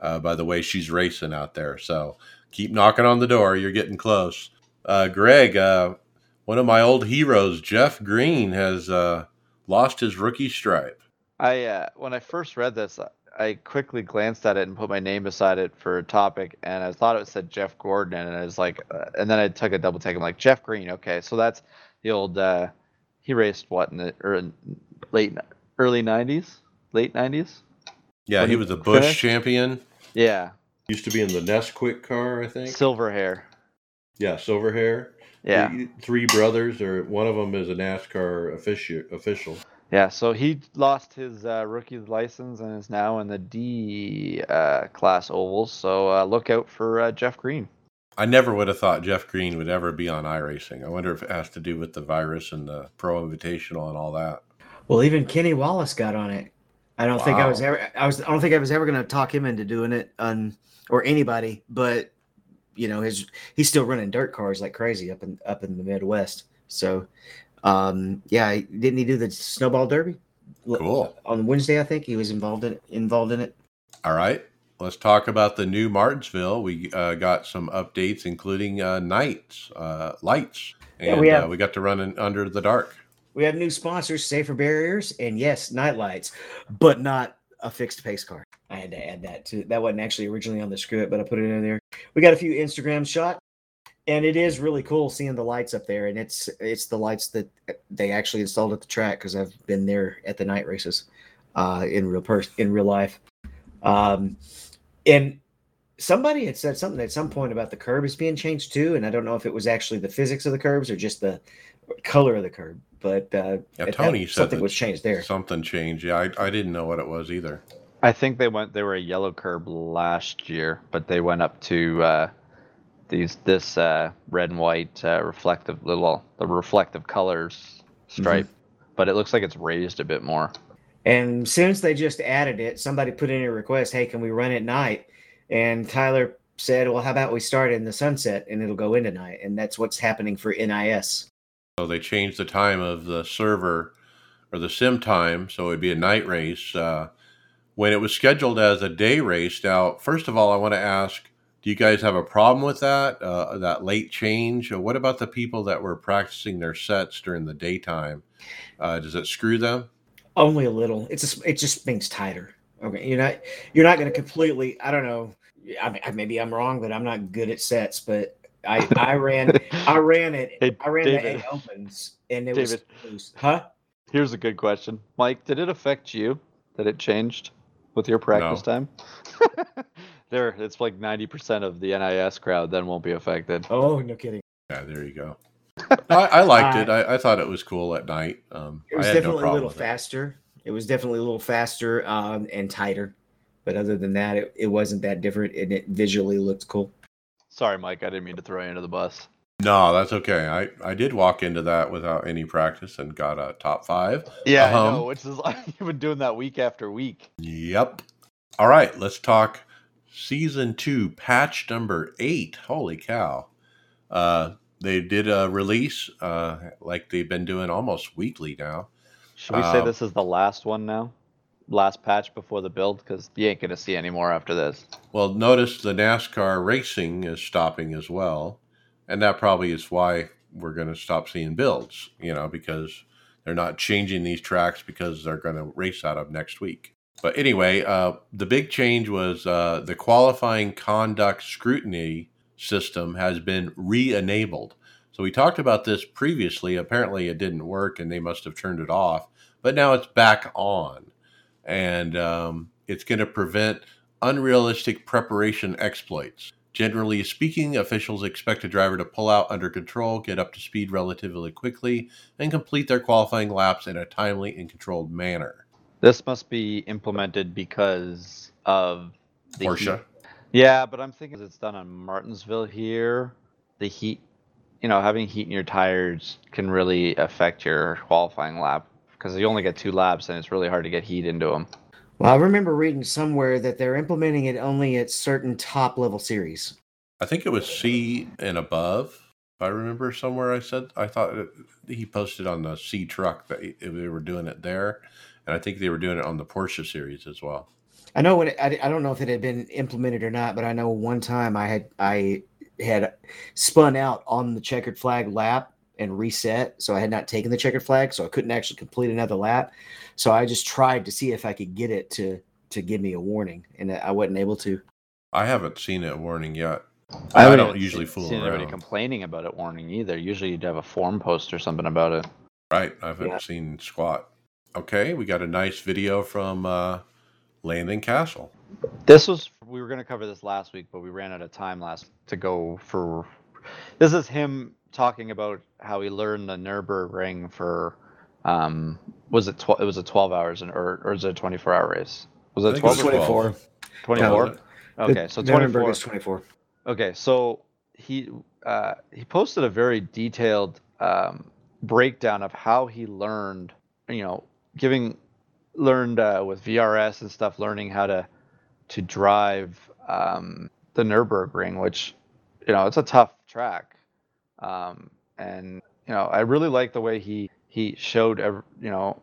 by the way she's racing out there. So keep knocking on the door. You're getting close. Greg, one of my old heroes, Jeff Green, has lost his rookie stripe. I when I first read this, I quickly glanced at it and put my name beside it for a topic, and I thought it said Jeff Gordon, and I was like, and then I took a double take. I'm like, Jeff Green, okay, so that's the old. He raced what in the late '90s. Yeah, he was a Busch champion. Yeah, used to be in the Nesquik car, I think. Silverhair. Yeah, Silverhair. Yeah, three brothers, or one of them is a NASCAR official. Yeah, so he lost his rookie license and is now in the D class ovals. So look out for Jeff Green. I never would have thought Jeff Green would ever be on iRacing. I wonder if it has to do with the virus and the Pro Invitational and all that. Well, even Kenny Wallace got on it. I don't think I was ever going to talk him into doing it, or anybody. But you know, he's still running dirt cars like crazy up in the Midwest. So. Yeah, didn't he do the snowball derby? Cool. On Wednesday, I think he was involved in it. All right, let's talk about the new Martinsville. We got some updates, including lights, and yeah, we got to run in under the dark. We have new sponsors, safer barriers, and yes, night lights, but not a fixed pace car. I had to add that too. That wasn't actually originally on the script, but I put it in there. We got a few Instagram shots. And it is really cool seeing the lights up there, and it's the lights that they actually installed at the track because I've been there at the night races in real life. And somebody had said something at some point about the curb is being changed too, and I don't know if it was actually the physics of the curbs or just the color of the curb. But Tony said something was changed there. Something changed. Yeah, I didn't know what it was either. I think they were a yellow curb last year, but they went up to. This red and white reflective colors stripe, mm-hmm. But it looks like it's raised a bit more. And since they just added it, somebody put in a request, hey, can we run at night? And Tyler said, well, how about we start in the sunset and it'll go into night? And that's what's happening for NIS. So they changed the time of the server or the sim time, so it would be a night race when it was scheduled as a day race. Now, first of all, I want to ask, do you guys have a problem with that, that late change? What about the people that were practicing their sets during the daytime? Does it screw them? Only a little. It just means tighter. Okay, you're not going to completely, I don't know, maybe I'm wrong, but I'm not good at sets, but I ran David, the eight opens, and it David, was loose. Huh? Here's a good question. Mike, did it affect you that it changed with your practice time? There, it's like 90% of the NIS crowd then won't be affected. Oh, no kidding. Yeah, there you go. I liked it. I thought it was cool at night. It was definitely a little faster. It was definitely a little faster and tighter. But other than that, it wasn't that different, and it visually looked cool. Sorry, Mike, I didn't mean to throw you under the bus. No, that's okay. I did walk into that without any practice and got a top five. Yeah, I know, which is like you've been doing that week after week. Yep. All right, let's talk Season 2, patch number 8. Holy cow. They did a release like they've been doing almost weekly now. Should we say this is the last one now? Last patch before the build? Because you ain't going to see any more after this. Well, notice the NASCAR racing is stopping as well. And that probably is why we're going to stop seeing builds, because they're not changing these tracks because they're going to race out of next week. But anyway, the big change was the qualifying conduct scrutiny system has been re-enabled. So we talked about this previously. Apparently it didn't work and they must have turned it off. But now it's back on. And it's going to prevent unrealistic preparation exploits. Generally speaking, officials expect a driver to pull out under control, get up to speed relatively quickly, and complete their qualifying laps in a timely and controlled manner. This must be implemented because of the Porsche. Heat. Yeah, but I'm thinking it's done on Martinsville here. The heat, having heat in your tires can really affect your qualifying lap because you only get 2 laps and it's really hard to get heat into them. Well, I remember reading somewhere that they're implementing it only at certain top level series. I think it was C and above, if I remember somewhere I said, I thought he posted on the C truck that they were doing it there. And I think they were doing it on the Porsche series as well. I know when it, I don't know if it had been implemented or not, but I know one time I had spun out on the checkered flag lap and reset. So I had not taken the checkered flag, so I couldn't actually complete another lap. So I just tried to see if I could get it to give me a warning, and I wasn't able to. I haven't seen a warning yet. I don't usually fool around. I haven't seen anybody complaining about a warning either. Usually you'd have a forum post or something about it. Right. I haven't seen squat. Okay. We got a nice video from Landon Cassill. We were going to cover this last week, but we ran out of time this is him talking about how he learned the Nürburgring for, it was a 12 hours or is it a 24 hour race? Was it 12 or 24? 24? Okay. So 24 is 24. Okay, so he posted a very detailed breakdown of how he learned, with VRS and stuff, learning how to drive the Nürburgring, which, it's a tough track, and I really like the way he showed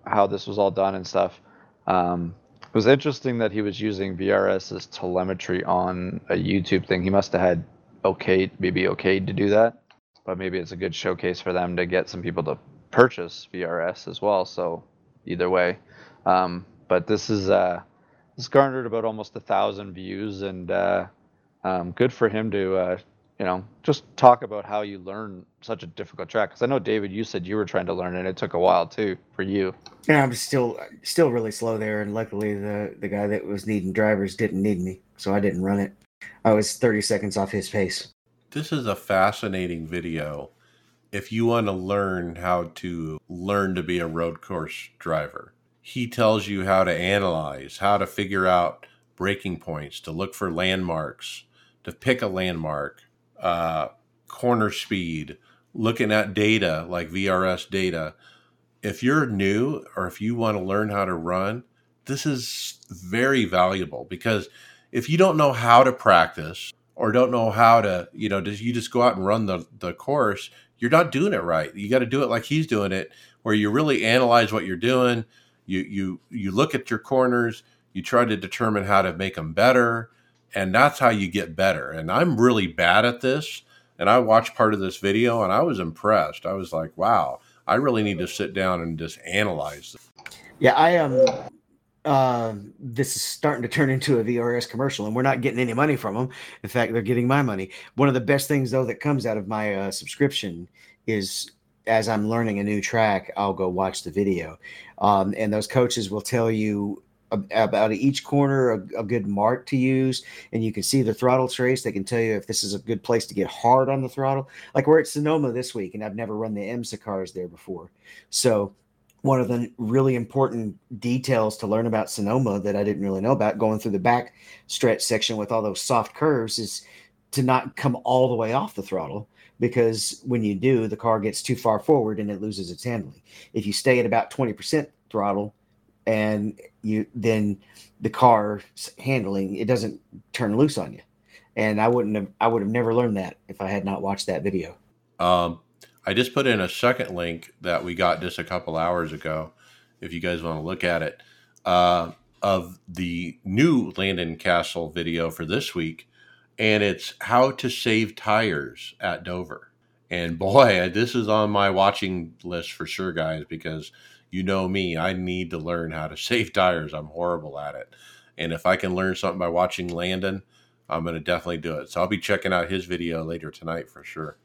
how this was all done and stuff. It was interesting that he was using VRS's telemetry on a YouTube thing. He must have had okayed to do that, but maybe it's a good showcase for them to get some people to purchase VRS as well. So either way, but this garnered about almost 1,000 views, and good for him to just talk about how you learn such a difficult track. Because I know, David, you said you were trying to learn it. It took a while too for you. Yeah, I'm still really slow there, and luckily the guy that was needing drivers didn't need me, so I didn't run it. I was 30 seconds off his pace. This is a fascinating video. If you want to learn how to be a road course driver, he tells you how to analyze, how to figure out breaking points, to look for landmarks, to pick a landmark. Corner speed, looking at data like VRS data. If you're new or if you want to learn how to run, this is very valuable, because if you don't know how to practice or don't know how to, you just go out and run the course, you're not doing it right. You got to do it like he's doing it, where you really analyze what you're doing. You look at your corners, you try to determine how to make them better. And that's how you get better. And I'm really bad at this. And I watched part of this video and I was impressed. I was like, wow, I really need to sit down and just analyze this. Yeah, I am. This is starting to turn into a VRS commercial, and we're not getting any money from them. In fact, they're getting my money. One of the best things, though, that comes out of my subscription is, as I'm learning a new track, I'll go watch the video. And those coaches will tell you about each corner a good mark to use, and you can see the throttle trace. They can tell you if this is a good place to get hard on the throttle. Like, we're at Sonoma this week, and I've never run the IMSA cars there before, so one of the really important details to learn about Sonoma that I didn't really know about, going through the back stretch section with all those soft curves, is to not come all the way off the throttle, because when you do, the car gets too far forward and it loses its handling. If you stay at about 20% throttle, and then the car's handling, it doesn't turn loose on you. And I would have never learned that if I had not watched that video. I just put in a second link that we got just a couple hours ago, if you guys want to look at it, of the new Landon Cassill video for this week. And it's how to save tires at Dover. And boy, this is on my watching list for sure, guys, because you know me, I need to learn how to save tires. I'm horrible at it. And if I can learn something by watching Landon, I'm going to definitely do it. So I'll be checking out his video later tonight for sure.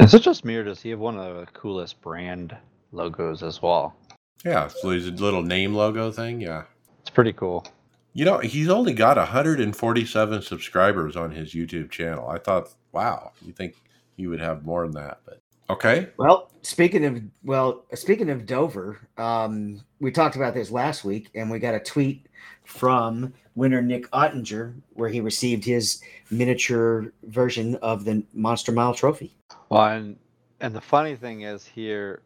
Is it just me, or does he have one of the coolest brand logos as well? Yeah, so he's a little name logo thing, yeah. It's pretty cool. He's only got 147 subscribers on his YouTube channel. I thought, wow, you think he would have more than that, but... Okay. Well, speaking of Dover, we talked about this last week, and we got a tweet from winner Nick Ottinger where he received his miniature version of the Monster Mile Trophy. Well, and the funny thing is here,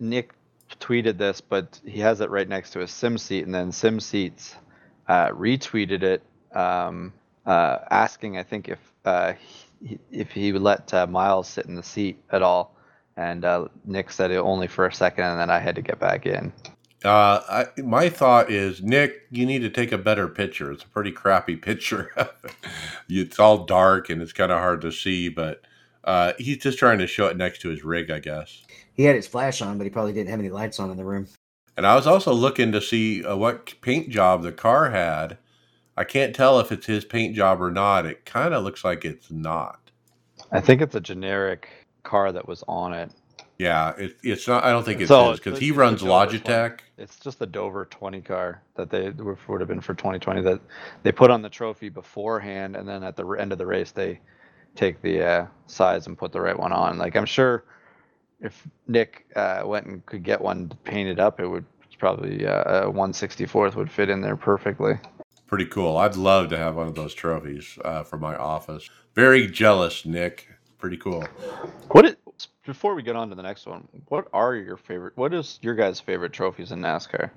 Nick tweeted this, but he has it right next to his SimSeat, and then SimSeats retweeted it, asking, I think, if if he would let Miles sit in the seat at all. And Nick said it only for a second, and then I had to get back in. My thought is, Nick, you need to take a better picture. It's a pretty crappy picture. It's all dark, and it's kind of hard to see, but he's just trying to show it next to his rig, I guess. He had his flash on, but he probably didn't have any lights on in the room. And I was also looking to see what paint job the car had. I can't tell if it's his paint job or not. It kind of looks like it's not. I think it's a generic car that was on it. Yeah, it's not. I don't think it's his, because he runs Logitech. It's just the Dover 20 car that they would have been for 2020 that they put on the trophy beforehand, and then at the end of the race they take the size and put the right one on. Like, I'm sure if Nick went and could get one painted up, it would probably a 1/64 would fit in there perfectly. Pretty cool. I'd love to have one of those trophies for my office. Very jealous, Nick. Pretty cool. Before we get on to the next one, what is your guys' favorite trophies in NASCAR?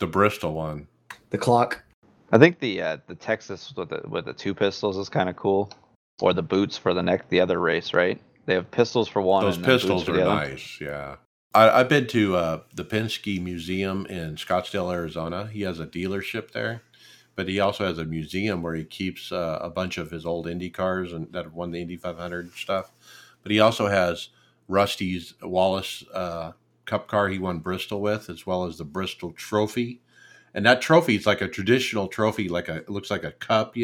The Bristol one. The clock. I think the Texas with the two pistols is kind of cool, or the boots for the other race, right? They have pistols for one. Those pistols are nice. Yeah. I've been to the Penske Museum in Scottsdale, Arizona. He has a dealership there, but he also has a museum where he keeps a bunch of his old Indy cars and that won the Indy 500 and stuff. But he also has Rusty's Wallace Cup car he won Bristol with, as well as the Bristol Trophy. And that trophy is like a traditional trophy, it looks like a cup,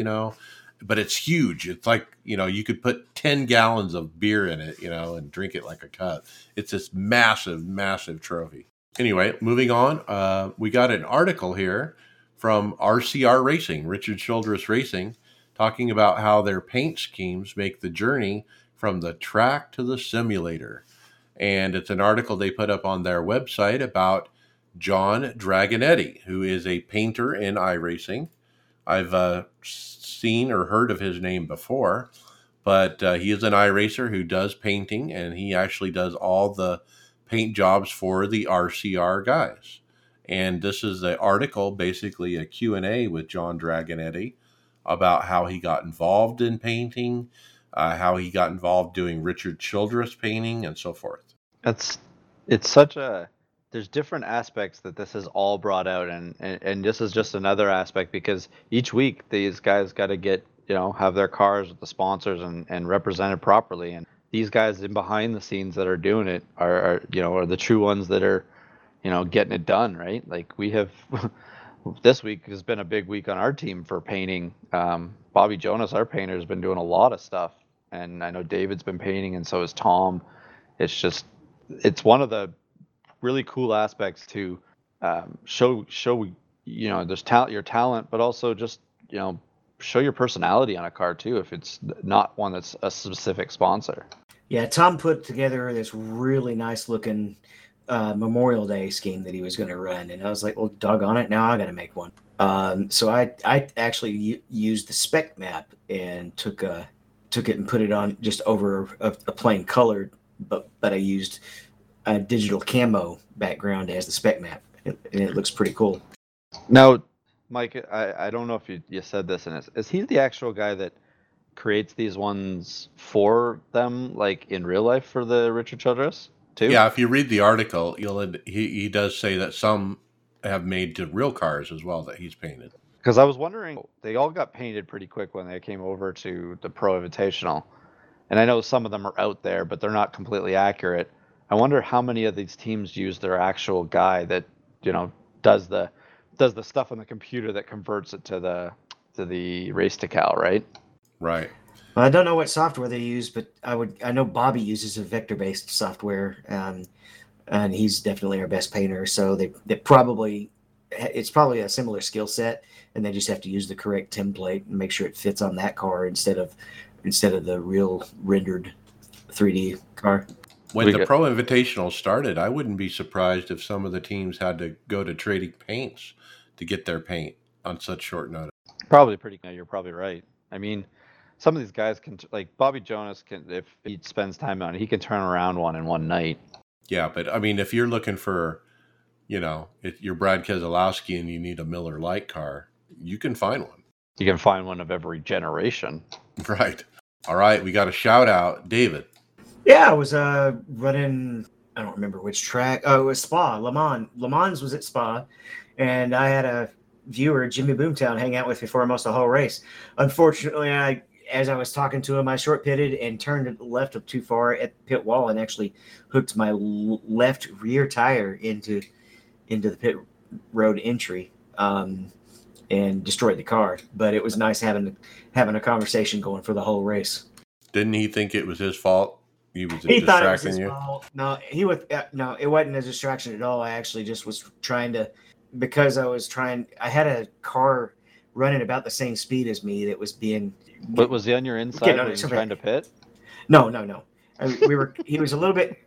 but it's huge. It's like, you could put 10 gallons of beer in it, and drink it like a cup. It's this massive, massive trophy. Anyway, moving on. We got an article here from RCR Racing, Richard Childress Racing, talking about how their paint schemes make the journey from the track to the simulator. And it's an article they put up on their website about John Dragonetti, who is a painter in iRacing. I've seen or heard of his name before, but he is an iRacer who does painting, and he actually does all the paint jobs for the RCR guys. And this is the article, basically a Q&A with John Dragonetti about how he got involved in painting, how he got involved doing Richard Childress painting, and so forth. There's different aspects that this is all brought out, and this is just another aspect, because each week these guys got to get, have their cars with the sponsors and represented properly. And these guys in behind the scenes that are doing it are the true ones that are, getting it done, right? Like we have, this week has been a big week on our team for painting. Bobby Jonas, our painter, has been doing a lot of stuff. And I know David's been painting, and so has Tom. It's just, it's one of the really cool aspects to show, there's your talent, but also just, show your personality on a car too, if it's not one that's a specific sponsor. Yeah, Tom put together this really nice looking Memorial Day scheme that he was going to run, and I was like, well, doggone it, now I got to make one. So I actually used the spec map and took it and put it on just over a plain color, but I used a digital camo background as the spec map, and it looks pretty cool. Now, Mike, I don't know if you said this, and is he the actual guy that creates these ones for them, like in real life for the Richard Childress? Too? Yeah, if you read the article, he does say that some have made to real cars as well that he's painted. Because I was wondering, they all got painted pretty quick when they came over to the Pro Invitational. And I know some of them are out there, but they're not completely accurate. I wonder how many of these teams use their actual guy that, does the stuff on the computer that converts it to the race decal, right? Right. I don't know what software they use, but I know Bobby uses a vector-based software, and he's definitely our best painter. So they probably, it's probably a similar skill set, and they just have to use the correct template and make sure it fits on that car instead of the real rendered 3D car. When the Pro Invitational started, I wouldn't be surprised if some of the teams had to go to trading paints to get their paint on such short notice. You're probably right. I mean, some of these guys can, like Bobby Jonas can, if he spends time on it, he can turn around one in one night. Yeah, but I mean, if you're looking for, if you're Brad Keselowski and you need a Miller Lite car, you can find one. You can find one of every generation. Right. All right, we got a shout out, David. Yeah, I was running. I don't remember which track. Oh, it was Spa, Le Mans. Le Mans was at Spa, and I had a viewer, Jimmy Boomtown, hang out with me for almost the whole race. Unfortunately, as I was talking to him, I short pitted and turned left up too far at the pit wall and actually hooked my left rear tire into the pit road entry and destroyed the car. But it was nice having a conversation going for the whole race. Didn't he think it was his fault? He thought it was his fault. No, it wasn't a distraction at all. I actually just was trying to, because I was trying. I had a car running about the same speed as me that was being. But was he on your inside when you were trying to pit? No. He was a little bit.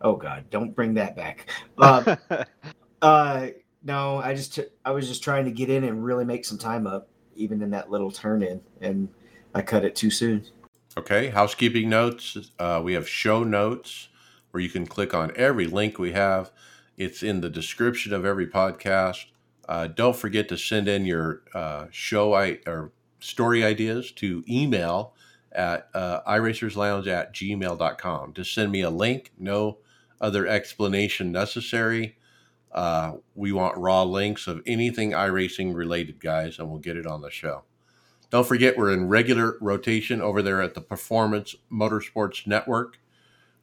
Oh God! Don't bring that back. No, I was just trying to get in and really make some time up, even in that little turn in, and I cut it too soon. Okay, housekeeping notes. We have show notes where you can click on every link we have. It's in the description of every podcast. Don't forget to send in your story ideas to email at iracerslounge@gmail.com. Just send me a link. No other explanation necessary. We want raw links of anything iRacing related, guys, and we'll get it on the show. Don't forget, we're in regular rotation over there at the Performance Motorsports Network,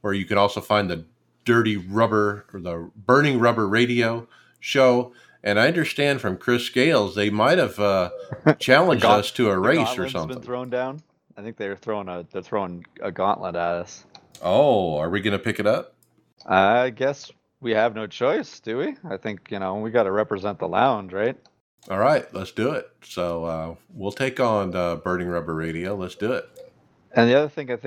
where you can also find the Dirty Rubber or the Burning Rubber Radio show. And I understand from Chris Scales, they might have challenged us to a race or something. Been thrown down. I think they're throwing a gauntlet at us. Oh, are we going to pick it up? I guess we have no choice, do we? I think we got to represent the lounge, right? All right, let's do it. So we'll take on Burning Rubber Radio. Let's do it. And the other thing I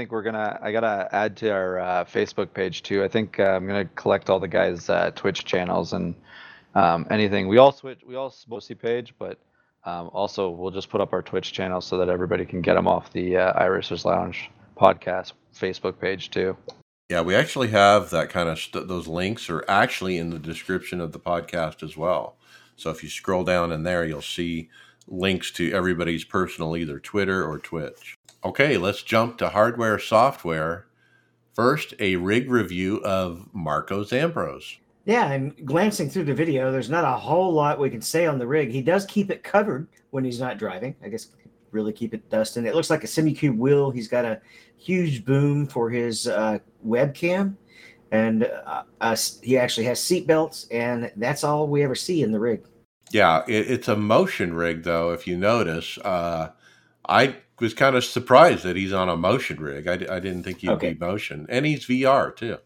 got to add to our Facebook page too. I think I'm going to collect all the guys' Twitch channels and anything. We all mostly page, but also we'll just put up our Twitch channel so that everybody can get them off the iRacers Lounge podcast Facebook page too. Yeah, we actually have that kind of those links are actually in the description of the podcast as well. So if you scroll down in there, you'll see links to everybody's personal, either Twitter or Twitch. Okay, let's jump to hardware, software. First, a rig review of Marco Zambros. Yeah, and glancing through the video, there's not a whole lot we can say on the rig. He does keep it covered when he's not driving. I guess really keep it dusting. It looks like a semi-cube wheel. He's got a huge boom for his webcam. And he actually has seat belts, and that's all we ever see in the rig. Yeah, it's a motion rig, though, if you notice. I was kind of surprised that he's on a motion rig. I didn't think he'd be motion. And he's VR, too.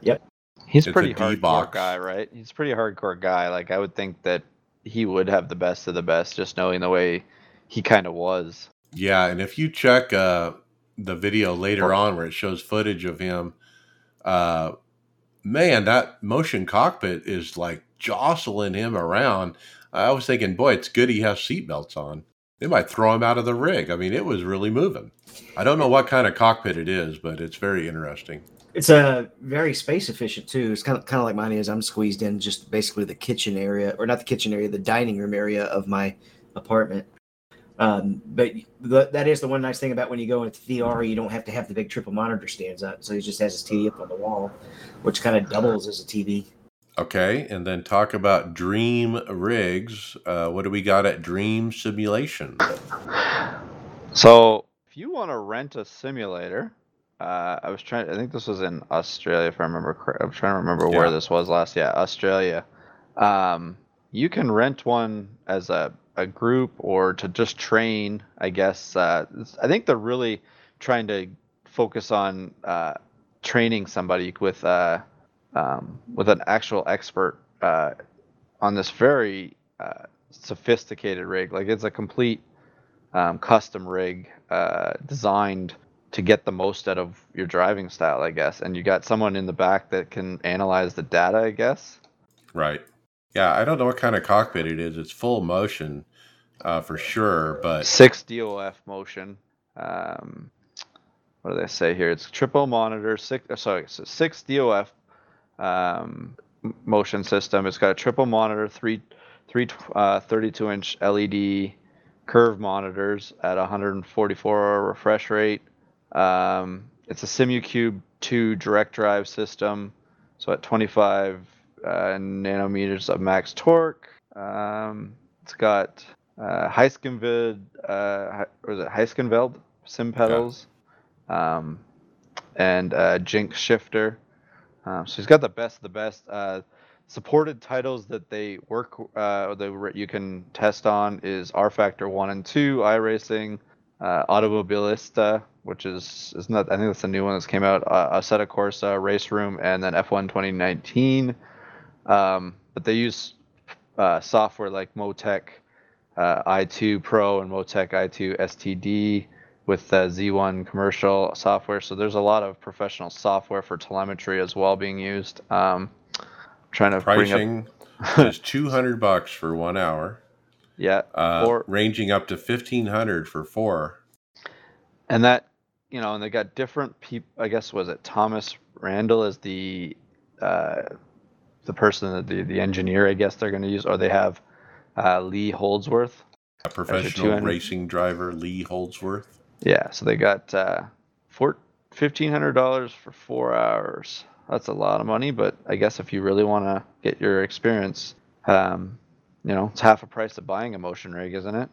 Yep. He's pretty hardcore guy, right? He's a pretty hardcore guy. Like, I would think that he would have the best of the best, just knowing the way he kind of was. Yeah, and if you check the video later on where it shows footage of him, man, that motion cockpit is like jostling him around. I was thinking, boy, it's good he has seatbelts on. They might throw him out of the rig. I mean, it was really moving. I don't know what kind of cockpit it is, but it's very interesting. It's very space efficient too. It's kind of like mine is. I'm squeezed in just basically the kitchen area, or not the kitchen area, the dining room area of my apartment. But that is the one nice thing about when you go into VR, you don't have to have the big triple monitor stands up. So he just has his TV up on the wall, which kind of doubles as a TV. Okay. And then talk about Dream Rigs. What do we got at Dream Simulation? So if you want to rent a simulator, I think this was in Australia, if I remember correctly. I'm trying to remember where this was last. Yeah. Australia. You can rent one as a group or to just train, I guess. I think they're really trying to focus on training somebody with an actual expert on this very sophisticated rig. Like, it's a complete custom rig designed to get the most out of your driving style, I guess. And you got someone in the back that can analyze the data, I guess. Right. Yeah, I don't know what kind of cockpit it is. It's full motion for sure, but 6 DOF motion. What do they say here? It's triple monitor, six DOF motion system. It's got a triple monitor, three 32-inch LED curve monitors at 144 refresh rate. It's a SimuCube 2 direct drive system, so at 25 nanometers of max torque. It's got Heiskenveld sim pedals, and Jinx shifter. So he's got the best of the best. Supported titles that they work that you can test on is R Factor 1 and 2, iRacing, Automobilista, which is not, I think that's the new one that's came out, Assetto Corsa, Race Room, and then F1 2019. But they use software like Motec i2 Pro and Motec i2 STD with Z1 commercial software. So there's a lot of professional software for telemetry as well being used. Trying to pricing is $200 for 1 hour. Yeah, or ranging up to $1,500 for 4. And that, you know, and they got different people. I guess was it Thomas Randall is the person that the engineer. I guess they're going to use, or they have Lee Holdsworth, a professional racing driver, Lee Holdsworth. Yeah, so they got $1,500 for 4 hours. That's a lot of money, but I guess if you really want to get your experience, you know, it's half a price of buying a motion rig, isn't it?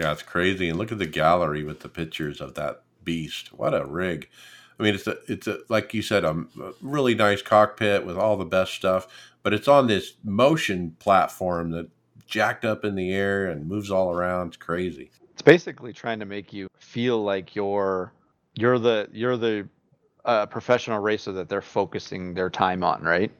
Yeah, it's crazy. And look at the gallery with the pictures of that beast. What a rig. I mean, it's a like you said, a really nice cockpit with all the best stuff, but it's on this motion platform that jacked up in the air and moves all around. It's crazy. It's basically trying to make you feel like you're the professional racer that they're focusing their time on, right?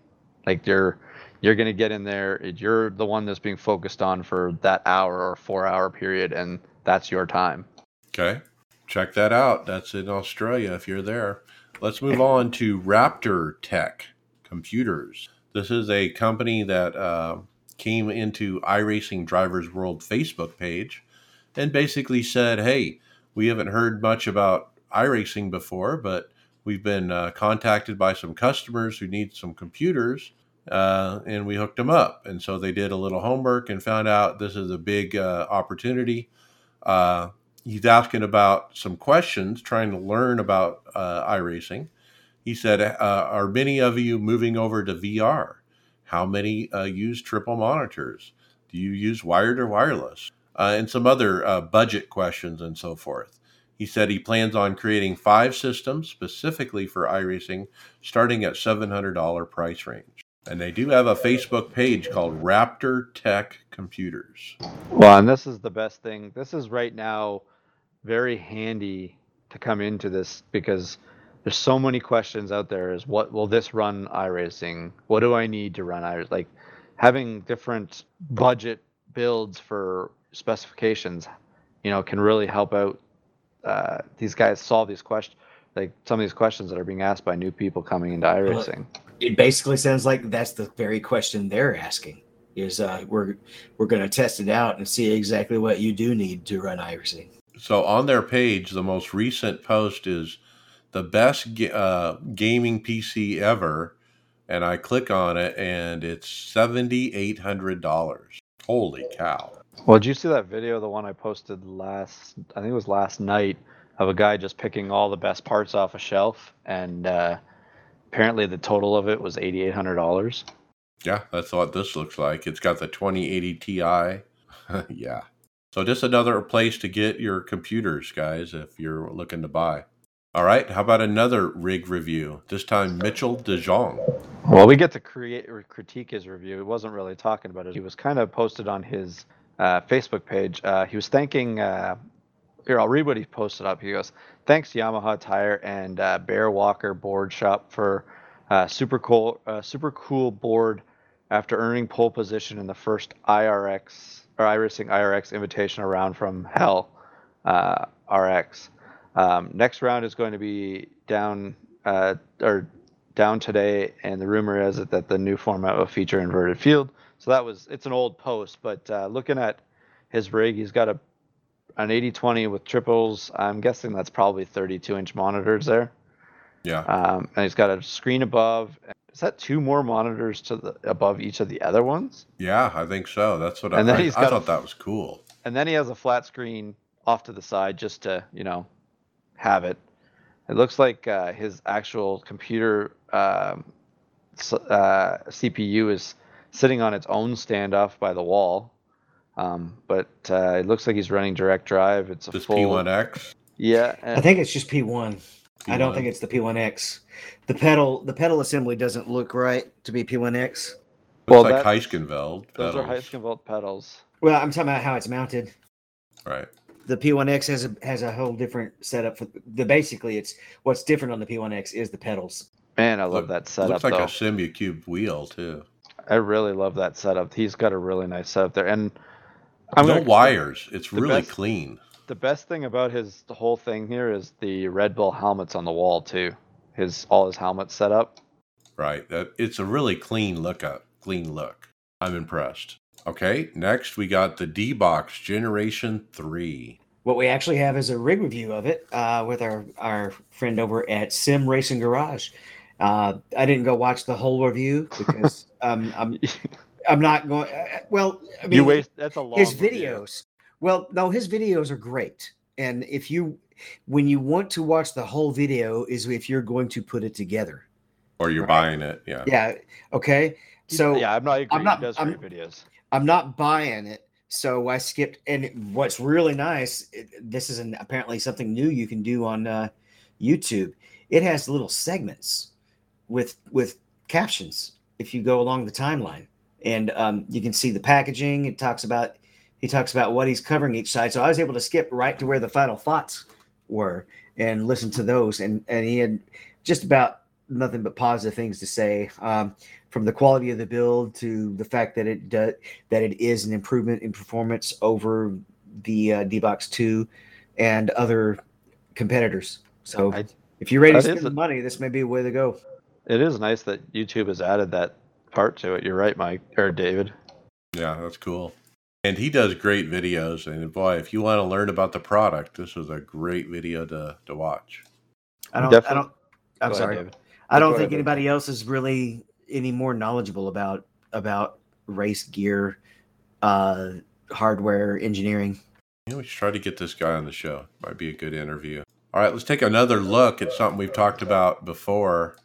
Like you're going to get in there. You're the one that's being focused on for that hour or 4 hour period, and that's your time. Okay, check that out. That's in Australia if you're there. Let's move on to Raptor Tech Computers. This is a company that came into iRacing Drivers World Facebook page and basically said, hey, we haven't heard much about iRacing before, but we've been contacted by some customers who need some computers, and we hooked them up. And so they did a little homework and found out this is a big opportunity. He's asking about some questions, trying to learn about iRacing. He said, are many of you moving over to VR? How many use triple monitors? Do you use wired or wireless? And some other budget questions and so forth. He said he plans on creating 5 systems specifically for iRacing, starting at $700 price range. And they do have a Facebook page called Raptor Tech Computers. Well, and this is the best thing. This is right now very handy to come into this because there's so many questions out there. Is what will this run iRacing? What do I need to run iRacing? Like having different budget builds for specifications, you know, can really help out these guys solve these questions, like some of these questions that are being asked by new people coming into iRacing. It basically sounds like that's the very question they're asking is we're going to test it out and see exactly what you do need to run iRacing. So on their page, the most recent post is the best gaming PC ever. And I click on it and it's $7,800. Holy cow. Well, did you see that video, the one I posted last night, of a guy just picking all the best parts off a shelf, and apparently the total of it was $8,800. Yeah, that's what this looks like. It's got the 2080 Ti. Yeah. So just another place to get your computers, guys, if you're looking to buy. All right, how about another rig review? This time, Mitchell DeJong. Well, we get to critique his review. He wasn't really talking about it. He was kind of posted on his Facebook page. He was thanking here, I'll read what he posted up. He goes, thanks Yamaha Tire and Bear Walker Board Shop for super cool board after earning pole position in the first iRacing Invitational round from Hell RX. Next round is going to be down today, and the rumor is that the new format will feature inverted field. So it's an old post, but looking at his rig, he's got an 80/20 with triples. I'm guessing that's probably 32-inch monitors there. Yeah. And he's got a screen above. Is that 2 more monitors above each of the other ones? Yeah, I think so. That's what I thought that was cool. And then he has a flat screen off to the side just to, you know, have it. It looks like his actual computer CPU is sitting on its own stand off by the wall. But it looks like he's running direct drive. It's a just full P1X. Yeah, I think it's just P1. I don't think it's the P1X. The pedal assembly doesn't look right to be P1X. Well, it's like Heiskenveld pedals. Those are Heiskenveld pedals. Well, I'm talking about how it's mounted. Right. The P1X has a whole different setup for the. Basically, it's what's different on the P1X is the pedals. Man, I love that setup. Looks like a SimuCube wheel too. I really love that setup. He's got a really nice setup there, and no wires. It's really clean. The best thing about his whole thing here is the Red Bull helmets on the wall too. All his helmets set up. Right. It's a really clean look. I'm impressed. Okay, next we got the D-Box Generation 3. What we actually have is a rig review of it with our friend over at Sim Racing Garage. I didn't go watch the whole review because I'm not going. Well, I mean, that's a long his video. Videos. Well, no, his videos are great, and when you want to watch the whole video is if you're going to put it together, or you're buying it. Yeah. Yeah. Okay. So yeah, I'm not. He does great videos. I'm not buying it, so I skipped. And what's really nice, this is apparently something new you can do on YouTube. It has little segments with captions if you go along the timeline, and you can see the packaging. He talks about what he's covering each side. So I was able to skip right to where the final thoughts were and listen to those. And he had just about nothing but positive things to say, from the quality of the build to the fact that it is an improvement in performance over the D-Box 2 and other competitors. So if you're ready to spend the money, this may be a way to go. It is nice that YouTube has added that part to it. You're right, Mike or David. Yeah, that's cool. And he does great videos, and boy, if you want to learn about the product, this is a great video to watch. I don't think anybody else is really any more knowledgeable about race gear, hardware, engineering. Yeah, we should try to get this guy on the show. Might be a good interview. All right, let's take another look at something we've talked about before.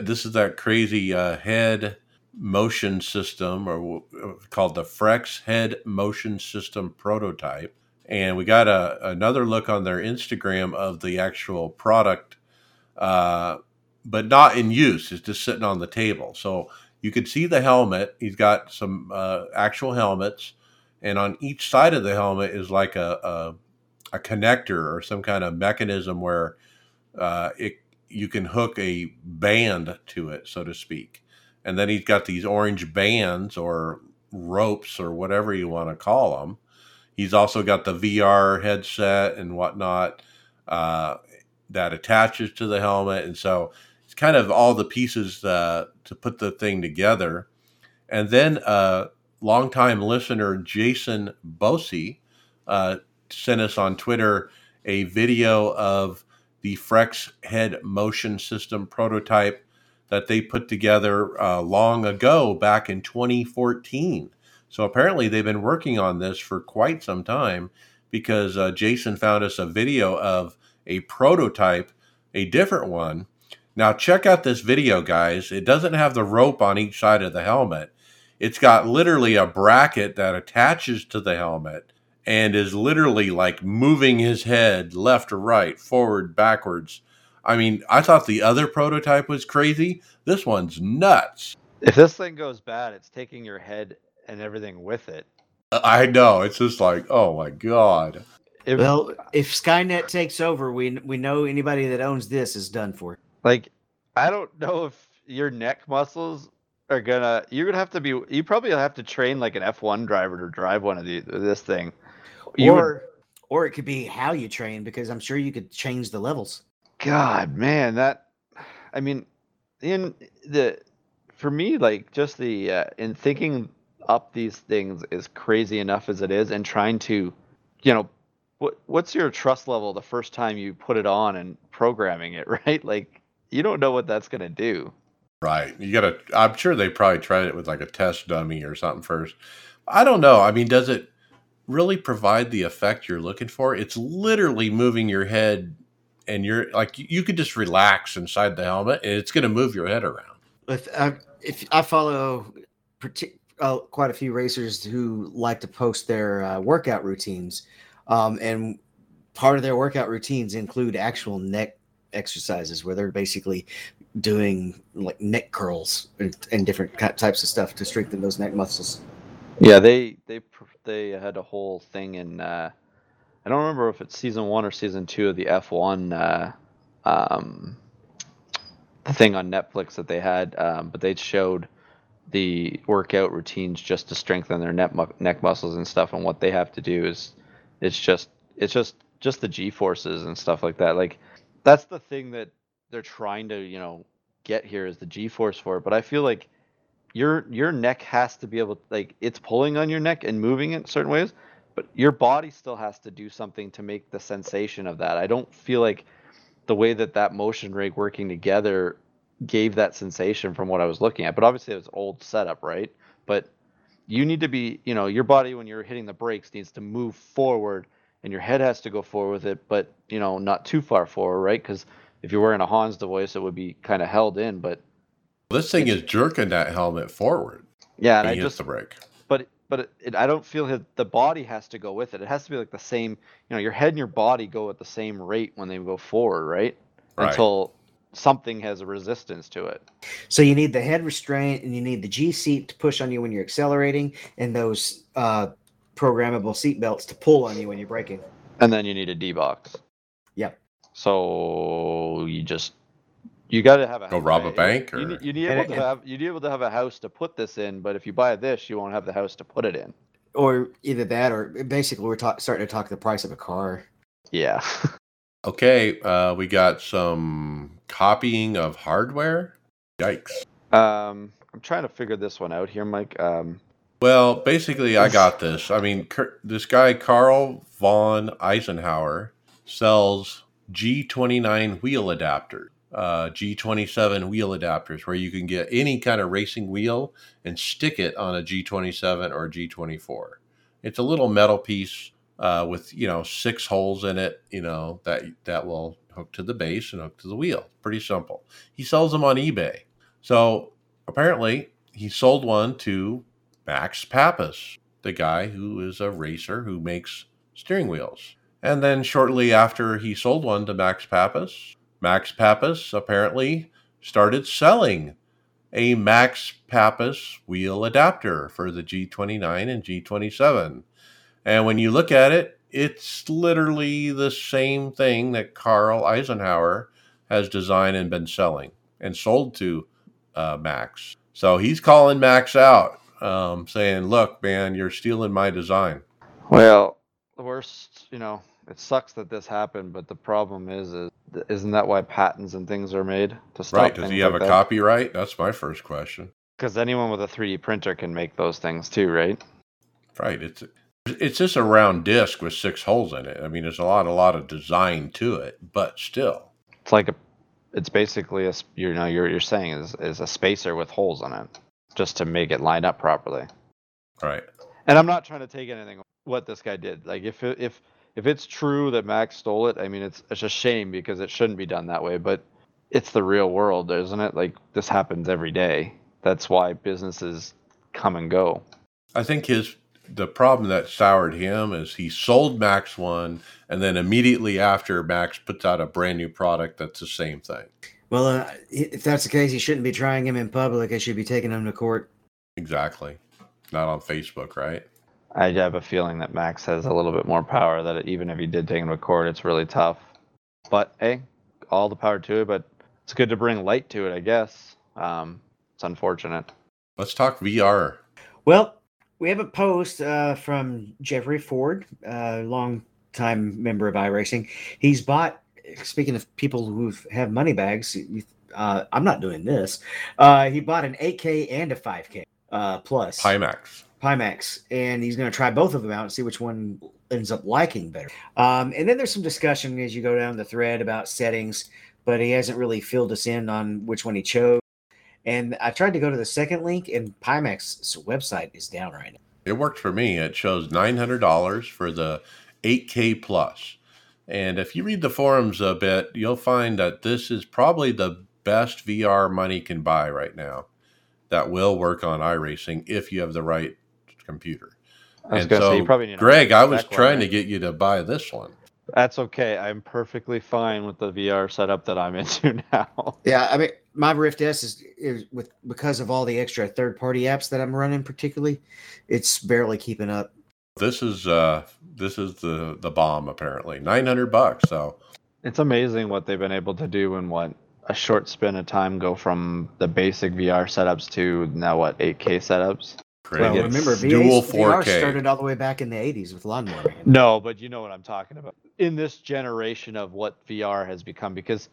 This is that crazy head motion system, or called the Frex Head Motion System prototype, and we got another look on their Instagram of the actual product, but not in use. It's just sitting on the table, so you could see the helmet. He's got some actual helmets, and on each side of the helmet is like a connector or some kind of mechanism where you can hook a band to it, so to speak. And then he's got these orange bands or ropes or whatever you want to call them. He's also got the VR headset and whatnot that attaches to the helmet. And so it's kind of all the pieces to put the thing together. And then longtime listener Jason Bosey sent us on Twitter a video of the Frex Head Motion System prototype that they put together long ago, back in 2014. So apparently they've been working on this for quite some time, because Jason found us a video of a prototype, a different one. Now check out this video, guys. It doesn't have the rope on each side of the helmet. It's got literally a bracket that attaches to the helmet and is literally like moving his head left or right, forward, backwards. I mean, I thought the other prototype was crazy. This one's nuts. If this thing goes bad, it's taking your head and everything with it. I know. It's just like, oh my God. Well, if Skynet takes over, we know anybody that owns this is done for. Like, I don't know if your neck muscles are gonna. You probably have to train like an F1 driver to drive one of this thing. Or it could be how you train, because I'm sure you could change the levels. God, man, for me, like, just the in thinking up these things is crazy enough as it is, and trying to, you know, what's your trust level the first time you put it on and programming it, right? Like, you don't know what that's going to do. Right. I'm sure they probably tried it with like a test dummy or something first. I don't know. I mean, really provide the effect you're looking for. It's literally moving your head, and you're like, you could just relax inside the helmet, and it's going to move your head around. If I follow quite a few racers who like to post their workout routines, and part of their workout routines include actual neck exercises where they're basically doing like neck curls and different types of stuff to strengthen those neck muscles. Yeah, they had a whole thing in I don't remember if it's season 1 or season 2 of the F1 thing on Netflix that they had, but they showed the workout routines just to strengthen their neck muscles and stuff, and what they have to do is it's just the G-forces and stuff like that. Like, that's the thing that they're trying to, you know, get here is the G-force for it. But I feel like your neck has to be able to, like, it's pulling on your neck and moving it certain ways, but your body still has to do something to make the sensation of that. I don't feel like the way that motion rig working together gave that sensation from what I was looking at. But obviously it was old setup, right? But you need to be, you know, your body when you're hitting the brakes needs to move forward, and your head has to go forward with it, but, you know, not too far forward, right? Because if you're wearing a Hans device, it would be kind of held in. But this thing is jerking that helmet forward. Yeah, and I just the brake. But I don't feel that the body has to go with it. It has to be like the same. You know, your head and your body go at the same rate when they go forward, right? Until something has a resistance to it. So you need the head restraint, and you need the G seat to push on you when you're accelerating, and those programmable seat belts to pull on you when you're braking. And then you need a D box. Yep. So you got to have a house. Go rob a bank, or you'd be able to have a house to put this in, but if you buy this, you won't have the house to put it in. Or either that, or basically we're starting to talk the price of a car. Yeah. Okay, we got some copying of hardware. Yikes. I'm trying to figure this one out here, Mike. Well, basically, I got this. I mean, this guy Carl von Eisenhower sells G29 wheel adapters, G27 wheel adapters, where you can get any kind of racing wheel and stick it on a G27 or a G24. It's a little metal piece with, you know, 6 holes in it, you know, that will hook to the base and hook to the wheel. Pretty simple. He sells them on eBay. So apparently he sold one to Max Pappas, the guy who is a racer who makes steering wheels. And then shortly after he sold one to Max Pappas apparently started selling a Max Pappas wheel adapter for the G29 and G27. And when you look at it, it's literally the same thing that Carl Eisenhower has designed and been selling and sold to Max. So he's calling Max out, saying, look, man, you're stealing my design. Well, the worst, you know, it sucks that this happened, but the problem is isn't that why patents and things are made? To stop, right, does he have like a copyright? That's my first question. Because anyone with a 3D printer can make those things too, right? Right. It's just a round disc with 6 holes in it. I mean, there's a lot of design to it, but still. It's like it's basically a, you know, you're saying is a spacer with holes in it just to make it line up properly. All right. And I'm not trying to take anything what this guy did. Like if it's true that Max stole it, I mean, it's a shame because it shouldn't be done that way, but it's the real world, isn't it? Like, this happens every day. That's why businesses come and go. I think the problem that soured him is he sold Max one, and then immediately after, Max puts out a brand new product that's the same thing. Well, if that's the case, he shouldn't be trying him in public. I should be taking him to court. Exactly. Not on Facebook, right? I have a feeling that Max has a little bit more power, that even if he did take him to court, it's really tough. But, hey, all the power to it, but it's good to bring light to it, I guess. It's unfortunate. Let's talk VR. Well, we have a post from Jeffrey Ford, a long-time member of iRacing. He's bought, speaking of people who have money bags, I'm not doing this, he bought an 8K and a 5K plus. Pimax, and he's going to try both of them out and see which one ends up liking better. And then there's some discussion as you go down the thread about settings, but he hasn't really filled us in on which one he chose. And I tried to go to the second link, and Pimax's website is down right now. it worked for me. It shows $900 for the 8K plus. And if you read the forums a bit, you'll find that this is probably the best VR money can buy right now that will work on iRacing if you have the right computer. I was going to say, you probably need Greg, I was trying to get you to buy this one. That's okay. I'm perfectly fine with the VR setup that I'm into now. Yeah, I mean, my Rift S is because of all the extra third-party apps that I'm running, particularly, it's barely keeping up. This is the bomb. Apparently, $900. So it's amazing what they've been able to do in what a short span of time. Go from the basic VR setups to now what 8K setups. Well, remember, VR started all the way back in the 80s with lawnmowing. No, but you know what I'm talking about. In this generation of what VR has become, because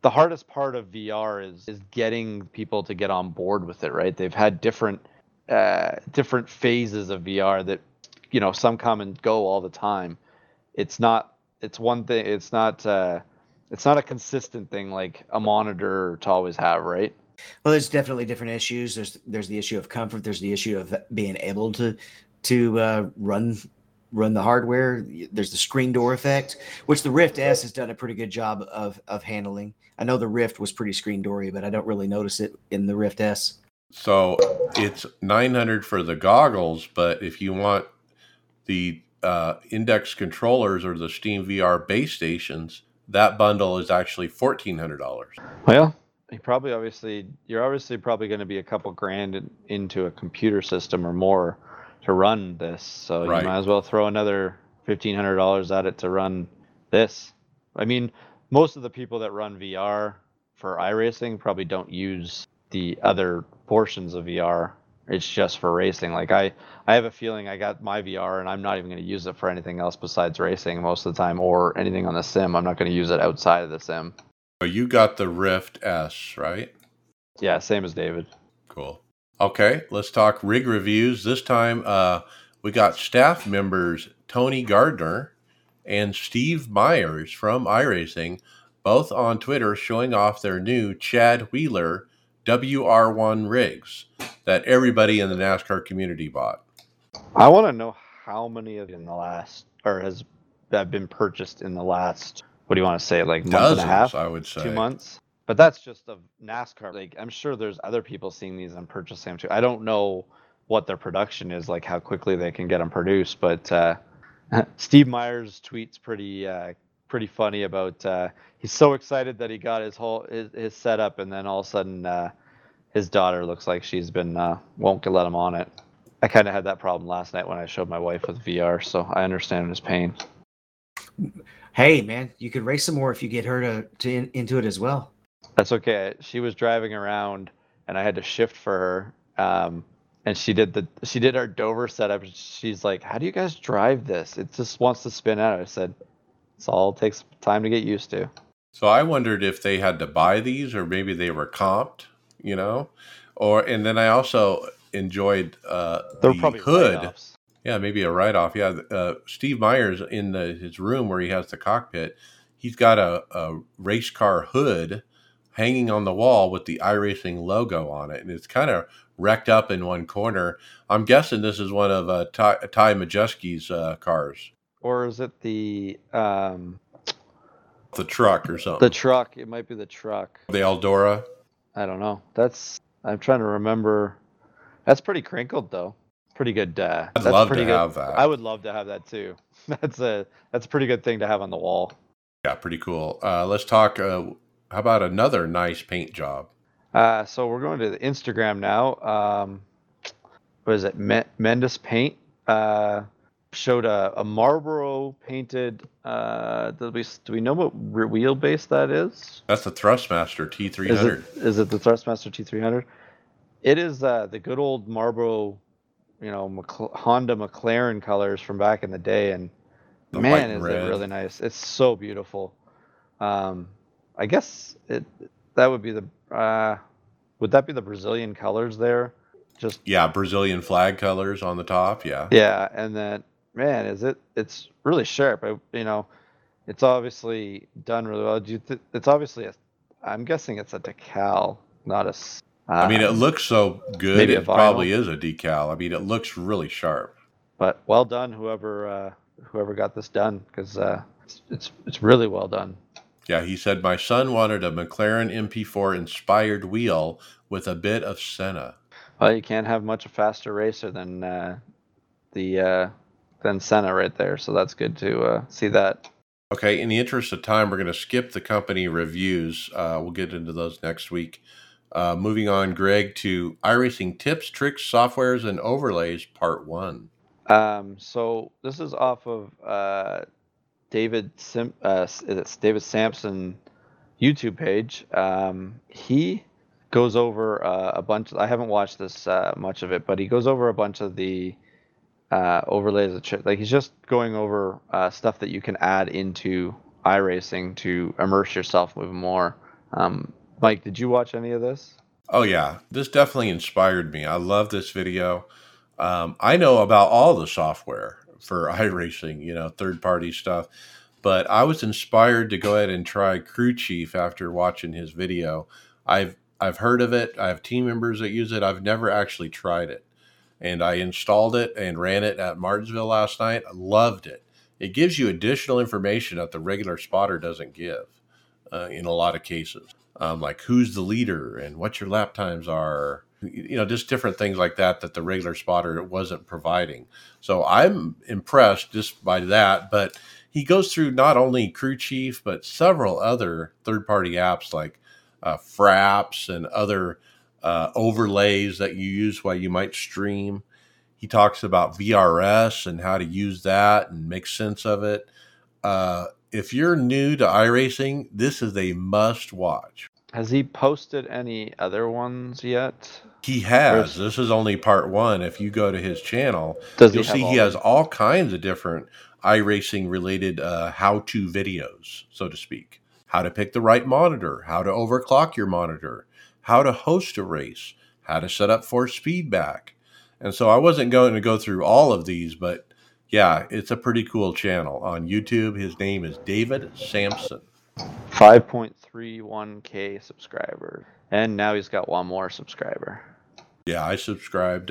the hardest part of VR is getting people to get on board with it, right? They've had different phases of VR that, you know, some come and go all the time. It's not a consistent thing like a monitor to always have, right? Well, there's definitely different issues. There's the issue of comfort. There's the issue of being able to run the hardware. There's the screen door effect, which the Rift S has done a pretty good job of handling. I know the Rift was pretty screen doory, but I don't really notice it in the Rift S. So it's $900 for the goggles, but if you want the Index controllers or the Steam VR base stations, that bundle is actually $1,400. Well. You're obviously probably going to be a couple grand into a computer system or more to run this. So right. You might as well throw another $1,500 at it to run this. I mean, most of the people that run VR for iRacing probably don't use the other portions of VR. It's just for racing. Like I have a feeling I got my VR and I'm not even going to use it for anything else besides racing most of the time or anything on the sim. I'm not going to use it outside of the sim. So you got the Rift S, right? Yeah, same as David. Cool. Okay, let's talk rig reviews. This time we got staff members Tony Gardner and Steve Myers from iRacing, both on Twitter showing off their new Chad Wheeler WR1 rigs that everybody in the NASCAR community bought. I want to know how many of in the last, or has that been purchased in the last... What do you want to say? Like month and a half, I would say 2 months, but that's just of NASCAR. Like I'm sure there's other people seeing these and purchasing them too. I don't know what their production is, like how quickly they can get them produced. But Steve Myers tweets pretty funny about he's so excited that he got his setup, and then all of a sudden his daughter looks like she's been won't let him on it. I kind of had that problem last night when I showed my wife with VR, so I understand his pain. Hey, man, you could race some more if you get her to into it as well. That's okay. She was driving around, and I had to shift for her. And she did our Dover setup. She's like, "How do you guys drive this? It just wants to spin out." I said, "It's all takes time to get used to." So I wondered if they had to buy these, or maybe they were comped, you know. And then I also enjoyed the hood. Write-offs. Yeah, maybe a write-off. Yeah, Steve Myers in his room where he has the cockpit, he's got a race car hood hanging on the wall with the iRacing logo on it, and it's kind of wrecked up in one corner. I'm guessing this is one of Ty Majewski's cars. Or is it the truck or something? The truck. It might be the truck. The Eldora? I don't know. I'm trying to remember. That's pretty crinkled, though. Pretty good. I'd love to have that. I would love to have that too. That's a pretty good thing to have on the wall. Yeah, pretty cool. Let's talk. How about another nice paint job? So we're going to the Instagram now. What is it? Mendes Paint showed a Marlboro painted. Do we know what wheelbase that is? That's the Thrustmaster T300. Is it the Thrustmaster T300? It is the good old Marlboro. You know, Honda McLaren colors from back in the day, and man, is it really nice. It's so beautiful. I guess that would be the would that be the Brazilian colors there? Just yeah, Brazilian flag colors on the top. Yeah, and then man, it's really sharp. It's obviously done really well. I'm guessing it's a decal, not a I mean, it looks so good. Maybe it probably is a decal. I mean, it looks really sharp. But well done, whoever got this done, because it's really well done. Yeah, he said, my son wanted a McLaren MP4 inspired wheel with a bit of Senna. Well, you can't have much a faster racer than Senna right there, so that's good to see that. Okay, in the interest of time, we're going to skip the company reviews. We'll get into those next week. Moving on, Greg, to iRacing tips, tricks, softwares, and overlays, part one. So this is off of... David Sampson YouTube page. He goes over a bunch. I haven't watched this much of it, but he goes over a bunch of the overlays. Like he's just going over stuff that you can add into iRacing to immerse yourself with more. Mike, did you watch any of this? Oh yeah, this definitely inspired me. I love this video. I know about all the software for iRacing, third-party stuff. But I was inspired to go ahead and try Crew Chief after watching his video. I've heard of it. I have team members that use it. I've never actually tried it. And I installed it and ran it at Martinsville last night. I loved it. It gives you additional information that the regular spotter doesn't give in a lot of cases, like who's the leader and what your lap times are. Just different things like that the regular spotter wasn't providing. So I'm impressed just by that. But he goes through not only Crew Chief, but several other third-party apps like Fraps and other overlays that you use while you might stream. He talks about VRS and how to use that and make sense of it. If you're new to iRacing, this is a must-watch. Has he posted any other ones yet? He has. This is only part one. If you go to his channel, you'll see he has all kinds of different iRacing-related how-to videos, so to speak. How to pick the right monitor, how to overclock your monitor, how to host a race, how to set up force feedback. And so I wasn't going to go through all of these, but, yeah, it's a pretty cool channel on YouTube. His name is David Sampson. 5.31K subscriber. And now he's got one more subscriber. Yeah, I subscribed.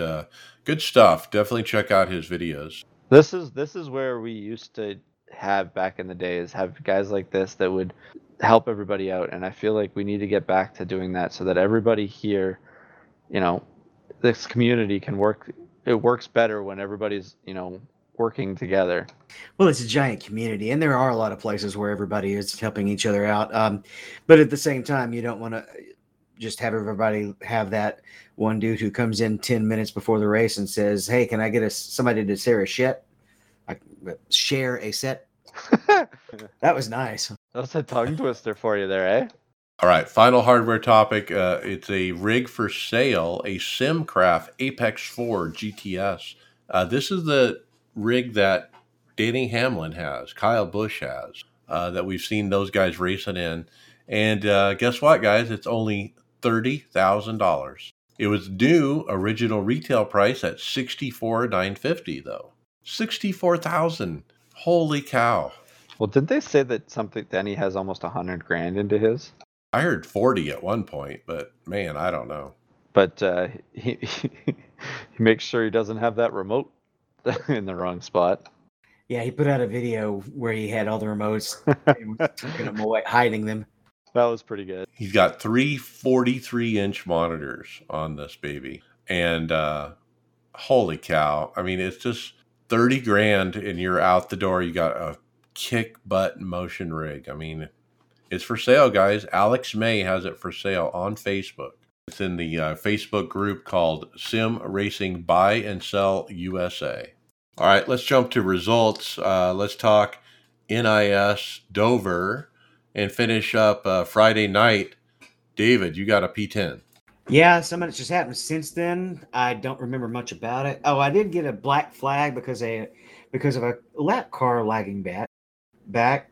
Good stuff. Definitely check out his videos. This is where we used to have back in the days, have guys like this that would help everybody out. And I feel like we need to get back to doing that so that everybody here, this community can work. It works better when everybody's, working together. Well, it's a giant community, and there are a lot of places where everybody is helping each other out. But at the same time, you don't want to just have everybody have that one dude who comes in 10 minutes before the race and says, hey, can I get somebody to share a set? That was nice. That's a tongue twister for you there, eh? All right, final hardware topic. It's a rig for sale, a SimCraft Apex 4 GTS. This is the rig that Danny Hamlin has, Kyle Busch has, that we've seen those guys racing in. And guess what, guys? It's only $30,000. It was due original retail price at $64,950, though. $64,000. Holy cow. Well, didn't they say that Danny has almost $100,000 into his? I heard 40 at one point, but man, I don't know. But he makes sure he doesn't have that remote in the wrong spot. Yeah, he put out a video where he had all the remotes and was taking them away, hiding them. That was pretty good. He's got 3 43-inch monitors on this baby. And holy cow. I mean, it's just $30,000 and you're out the door. You got a kick butt motion rig. I mean, it's for sale, guys. Alex May has it for sale on Facebook. It's in the Facebook group called Sim Racing Buy and Sell USA. All right, let's jump to results. Let's talk NIS Dover and finish up Friday night. David, you got a P10. Yeah, some of it just happened since then. I don't remember much about it. Oh, I did get a black flag because of a lap car lagging back.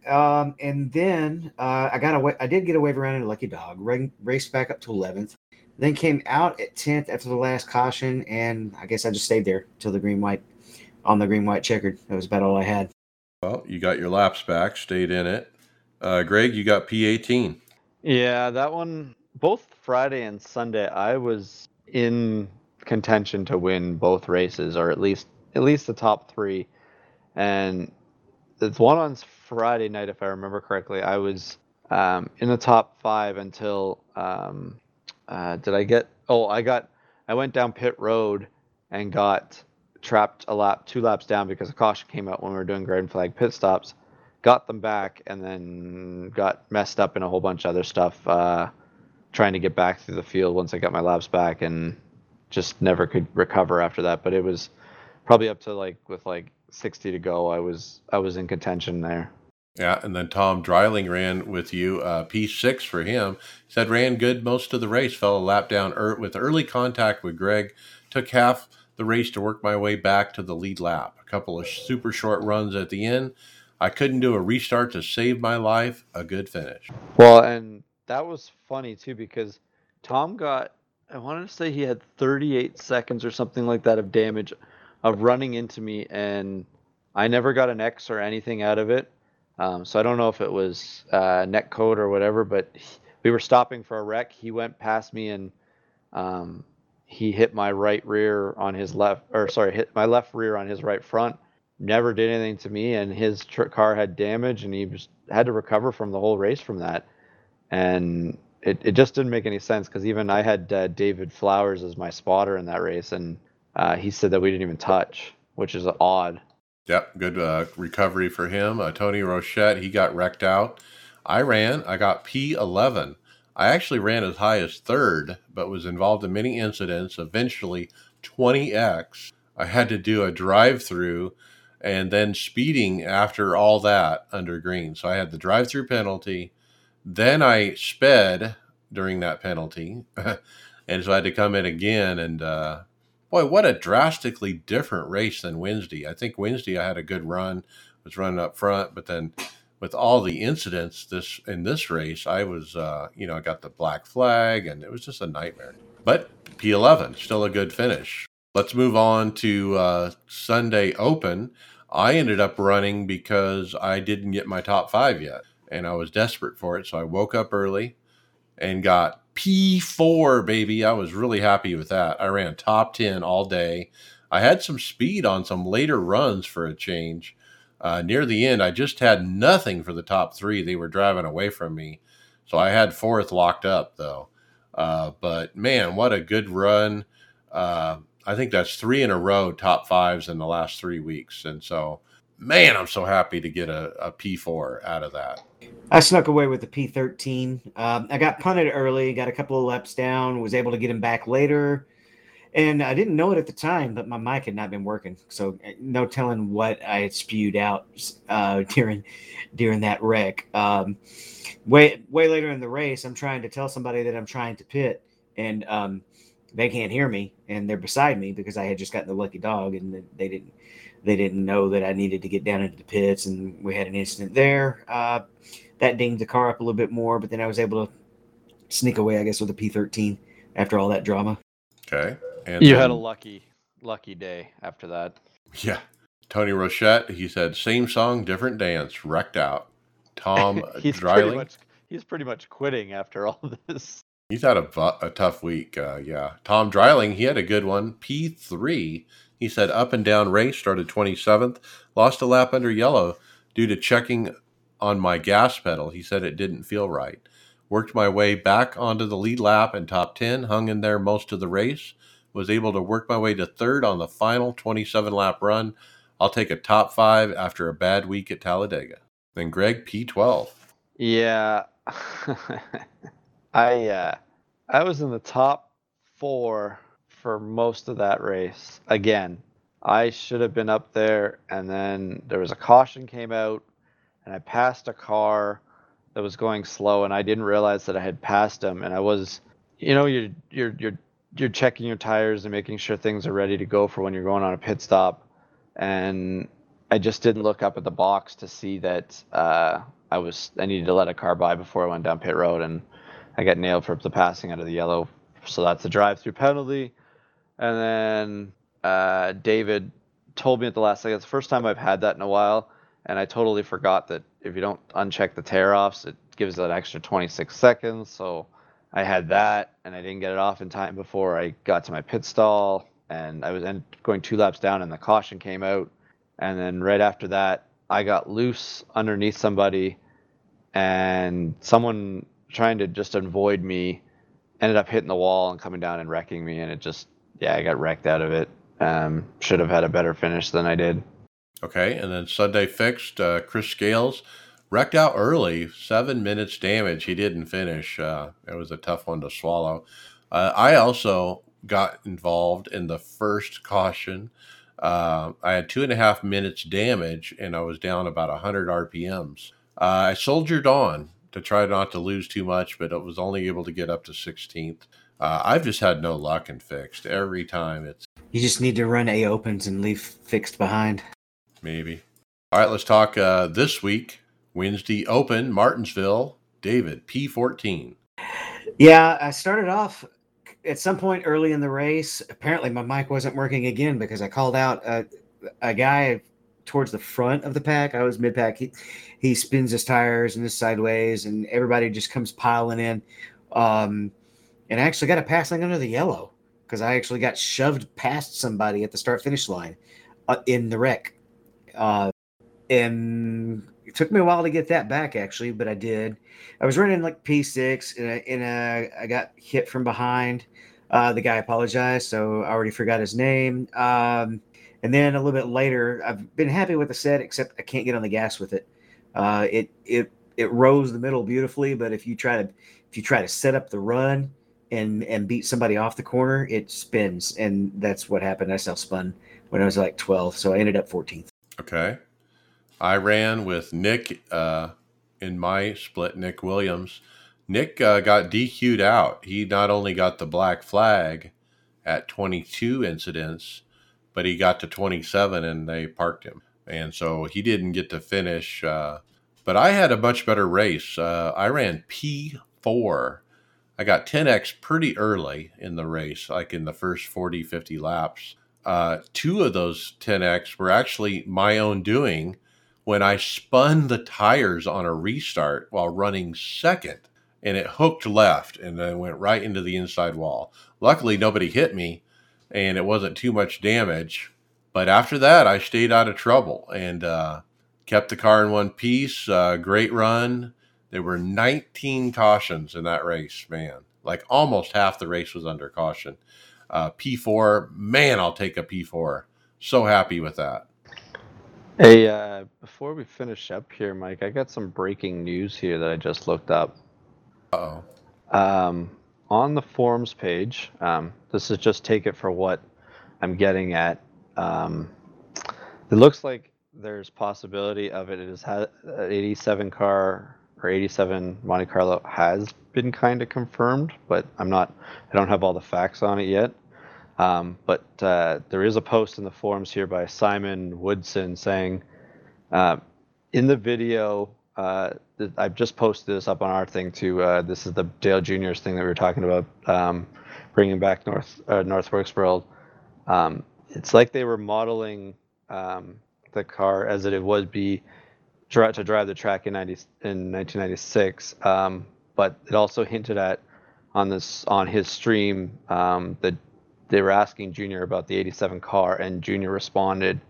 And then I did get a wave around in a Lucky Dog, raced back up to 11th. Then came out at 10th after the last caution, and I guess I just stayed there till the green-white checkered. That was about all I had. Well, you got your laps back, stayed in it. Greg, you got P18. Yeah, that one both Friday and Sunday, I was in contention to win both races, or at least the top three. And the one on Friday night, if I remember correctly, I was in the top five until I went down pit road and got trapped two laps down because a caution came out when we were doing green flag pit stops, got them back, and then got messed up in a whole bunch of other stuff trying to get back through the field once I got my laps back, and just never could recover after that. But it was probably up to 60 to go, I was in contention there. Yeah, and then Tom Dreiling ran with you, P6 for him. Said ran good most of the race, fell a lap down with early contact with Greg. Took half the race to work my way back to the lead lap. A couple of super short runs at the end. I couldn't do a restart to save my life. A good finish. Well, and that was funny too, because Tom got, I wanted to say he had 38 seconds or something like that of damage of running into me, and I never got an X or anything out of it. So I don't know if it was neck code or whatever, but we were stopping for a wreck. He went past me and he hit my right rear on his hit my left rear on his right front. Never did anything to me, and his car had damage, and he just had to recover from the whole race from that. And it just didn't make any sense, because even I had David Flowers as my spotter in that race, and he said that we didn't even touch, which is odd. Yep, good recovery for him. Tony Rochette, he got wrecked out. I got P11. I actually ran as high as third, but was involved in many incidents, eventually 20X. I had to do a drive-through and then speeding after all that under green. So I had the drive-through penalty. Then I sped during that penalty. And so I had to come in again and... Boy, what a drastically different race than Wednesday. I think Wednesday I had a good run, was running up front, but then with all the incidents in this race, I was, I got the black flag, and it was just a nightmare. But P11, still a good finish. Let's move on to Sunday Open. I ended up running because I didn't get my top five yet, and I was desperate for it, so I woke up early and got P4, baby. I was really happy with that. I ran top 10 all day. I had some speed on some later runs for a change. Near the end, I just had nothing for the top three. They were driving away from me. So I had fourth locked up, though. But, man, what a good run. I think that's three in a row top fives in the last 3 weeks. And so, man, I'm so happy to get a P4 out of that. I snuck away with the P13. I got punted early, got a couple of laps down, was able to get him back later. And I didn't know it at the time, but my mic had not been working. So no telling what I had spewed out during that wreck. Way later in the race, I'm trying to tell somebody that I'm trying to pit, and they can't hear me, and they're beside me because I had just gotten the lucky dog, and they didn't know that I needed to get down into the pits, and we had an incident there. That dinged the car up a little bit more, but then I was able to sneak away, I guess, with a P13 after all that drama. Okay. And you had a lucky day after that. Yeah. Tony Rochette, he said, same song, different dance, wrecked out. Tom Dreiling. He's pretty much quitting after all this. He's had a tough week, yeah. Tom Dreiling, he had a good one, P3. He said up and down race, started 27th, lost a lap under yellow due to checking on my gas pedal. He said it didn't feel right. Worked my way back onto the lead lap and top 10, hung in there most of the race, was able to work my way to third on the final 27-lap run. I'll take a top five after a bad week at Talladega. Then Greg, P12. Yeah, I was in the top four for most of that race. Again, I should have been up there, and then there was a caution came out, and I passed a car that was going slow, and I didn't realize that I had passed him. And I was, you're checking your tires and making sure things are ready to go for when you're going on a pit stop, and I just didn't look up at the box to see that I needed to let a car by before I went down pit road, and I got nailed for the passing under the yellow. So that's a drive-through penalty. And then David told me at the last second, it's the first time I've had that in a while, and I totally forgot that if you don't uncheck the tear-offs, it gives it an extra 26 seconds. So I had that, and I didn't get it off in time before I got to my pit stall, and I was going 2 laps down, and the caution came out. And then right after that, I got loose underneath somebody, and someone trying to just avoid me ended up hitting the wall and coming down and wrecking me, and it just, I got wrecked out of it. Should have had a better finish than I did. Okay, and then Sunday fixed. Chris Scales wrecked out early, 7 minutes damage. He didn't finish. It was a tough one to swallow. I also got involved in the first caution. I had 2.5 minutes damage, and I was down about 100 RPMs. I soldiered on to try not to lose too much, but I was only able to get up to 16th. I've just had no luck in fixed. Every time it's... You just need to run A opens and leave fixed behind. Maybe. All right, let's talk this week. Wednesday Open, Martinsville, David, P14. Yeah, I started off at some point early in the race. Apparently my mic wasn't working again because I called out a guy towards the front of the pack. I was mid-pack. He spins his tires and his sideways, and everybody just comes piling in. And I actually got a passing under the yellow because I actually got shoved past somebody at the start-finish line in the wreck. And it took me a while to get that back, actually, but I did. I was running like P6, and I got hit from behind. The guy apologized, so I already forgot his name. And then a little bit later, I've been happy with the set, except I can't get on the gas with it. It rose the middle beautifully, but if you try to set up the run and beat somebody off the corner, it spins, and that's what happened. I self-spun when I was like 12, so I ended up 14th. Okay. I ran with Nick in my split, Nick Williams. Nick got DQ'd out. He not only got the black flag at 22 incidents, but he got to 27 and they parked him. And so he didn't get to finish. But I had a much better race. I ran P4. I got 10X pretty early in the race, like in the first 40, 50 laps. 2 of those 10X were actually my own doing when I spun the tires on a restart while running second, and it hooked left and then went right into the inside wall. Luckily, nobody hit me, and it wasn't too much damage. But after that, I stayed out of trouble and kept the car in one piece. Great run. There were 19 cautions in that race, man. Like almost half the race was under caution. P4, man, I'll take a P4. So happy with that. Hey, before we finish up here, Mike, I got some breaking news here that I just looked up. On the forums page, this is just take it for what I'm getting at. It looks like there's possibility of it. It is 87 car or 87 Monte Carlo has been kind of confirmed, but I don't have all the facts on it yet. But there is a post in the forums here by Simon Woodson saying, in the video, I've just posted this up on our thing too. This is the Dale Jr.'s thing that we were talking about, bringing back North Wilkesboro. It's like they were modeling the car as it would be to drive the track in 1996. But it also hinted at on his stream that they were asking Junior about the 87 car, and Junior responded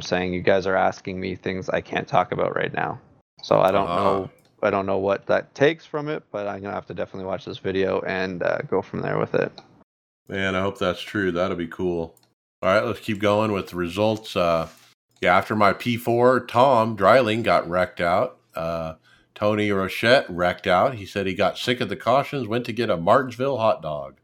saying, "You guys are asking me things I can't talk about right now." So I don't know. I don't know what that takes from it, but I'm gonna have to definitely watch this video and go from there with it. Man, I hope that's true. That'll be cool. All right, let's keep going with the results. After my P4, Tom Dreiling got wrecked out. Tony Rochette wrecked out. He said he got sick of the cautions, went to get a Martinsville hot dog.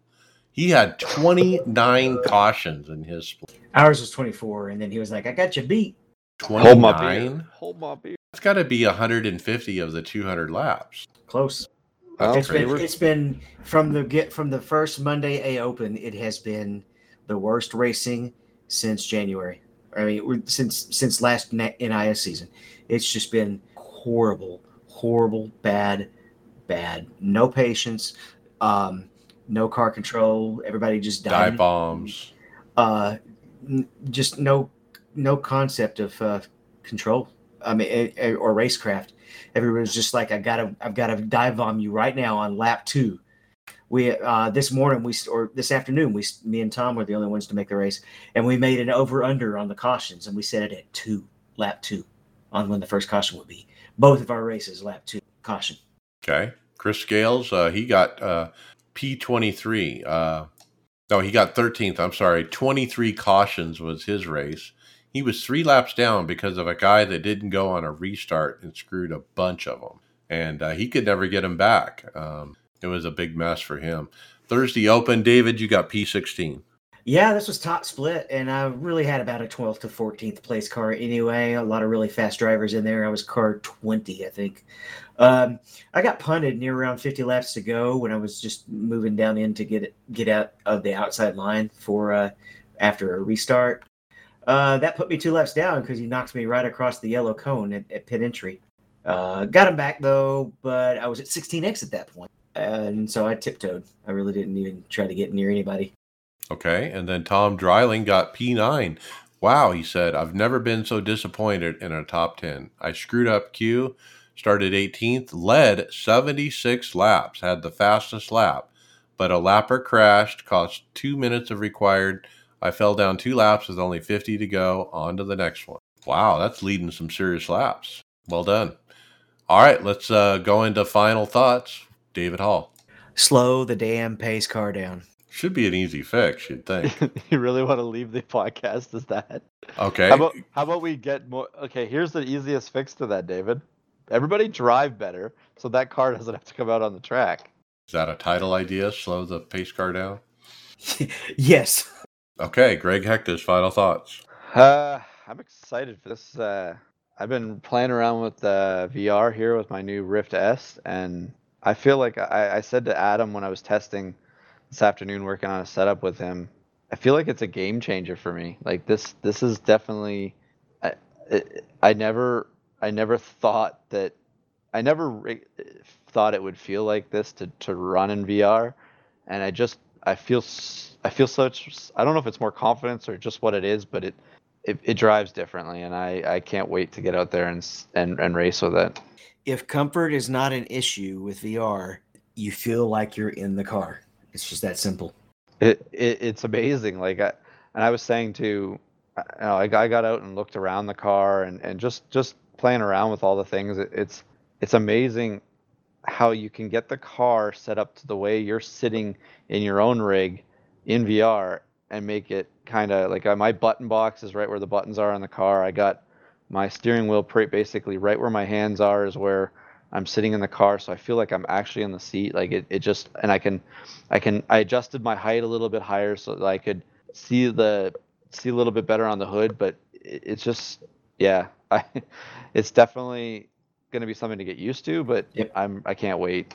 He had 29 cautions in his split. Ours was 24, and then he was like, "I got you beat." 29? Hold my beer. It's got to be 150 of the 200 laps. Close. Well, it's been from the first Monday A Open. It has been the worst racing since January. I mean, since last NIS season. It's just been horrible, bad. No patience. No car control. Everybody just died. Dive bombs. Just no concept of control. I mean, or racecraft. Everybody's just like, I've got to dive bomb you right now on lap 2. we this morning we or this afternoon we me and Tom were the only ones to make the race, and we made an over under on the cautions, and we set it at lap two on when the first caution would be. Both of our races lap two caution. Okay, Chris Scales, he got P23. No, he got 13th. I'm sorry, 23 cautions was his race. He was 3 laps down because of a guy that didn't go on a restart and screwed a bunch of them. And he could never get them back. It was a big mess for him. Thursday Open, David, you got P16. Yeah, this was top split, and I really had about a 12th to 14th place car anyway. A lot of really fast drivers in there. I was car 20, I think. I got punted near around 50 laps to go when I was just moving down in to get out of the outside line for after a restart. That put me 2 laps down because he knocked me right across the yellow cone at pit entry. Got him back, though, but I was at 16X at that point. And so I tiptoed. I really didn't even try to get near anybody. Okay, and then Tom Dreiling got P9. Wow, he said, I've never been so disappointed in a top 10. I screwed up Q, started 18th, led 76 laps, had the fastest lap, but a lapper crashed, cost 2 minutes of required. I fell down 2 laps with only 50 to go. On to the next one. Wow, that's leading some serious laps. Well done. All right, let's go into final thoughts. David Hall. Slow the damn pace car down. Should be an easy fix, you'd think. You really want to leave the podcast as that? Okay. How about we get more? Okay, here's the easiest fix to that, David. Everybody drive better so that car doesn't have to come out on the track. Is that a title idea? Slow the pace car down? Yes. Okay, Greg Hector's final thoughts. I'm excited for this. I've been playing around with VR here with my new Rift S, and I feel like I said to Adam when I was testing this afternoon working on a setup with him, I feel like it's a game changer for me. Like this is definitely I never thought it would feel like this to run in VR, and I feel such, I don't know if it's more confidence or just what it is, but it drives differently, and I can't wait to get out there and race with it. If comfort is not an issue with VR, you feel like you're in the car. It's just that simple. It's amazing. Like I was saying to, you know, I got out and looked around the car and just playing around with all the things. It's amazing how you can get the car set up to the way you're sitting in your own rig in VR and make it kind of like my button box is right where the buttons are on the car. I got my steering wheel basically right where my hands are is where I'm sitting in the car. So I feel like I'm actually in the seat. Like it just, and I adjusted my height a little bit higher so that I could see a little bit better on the hood, but it's just, yeah, it's definitely going to be something to get used to, but yep. I can't wait.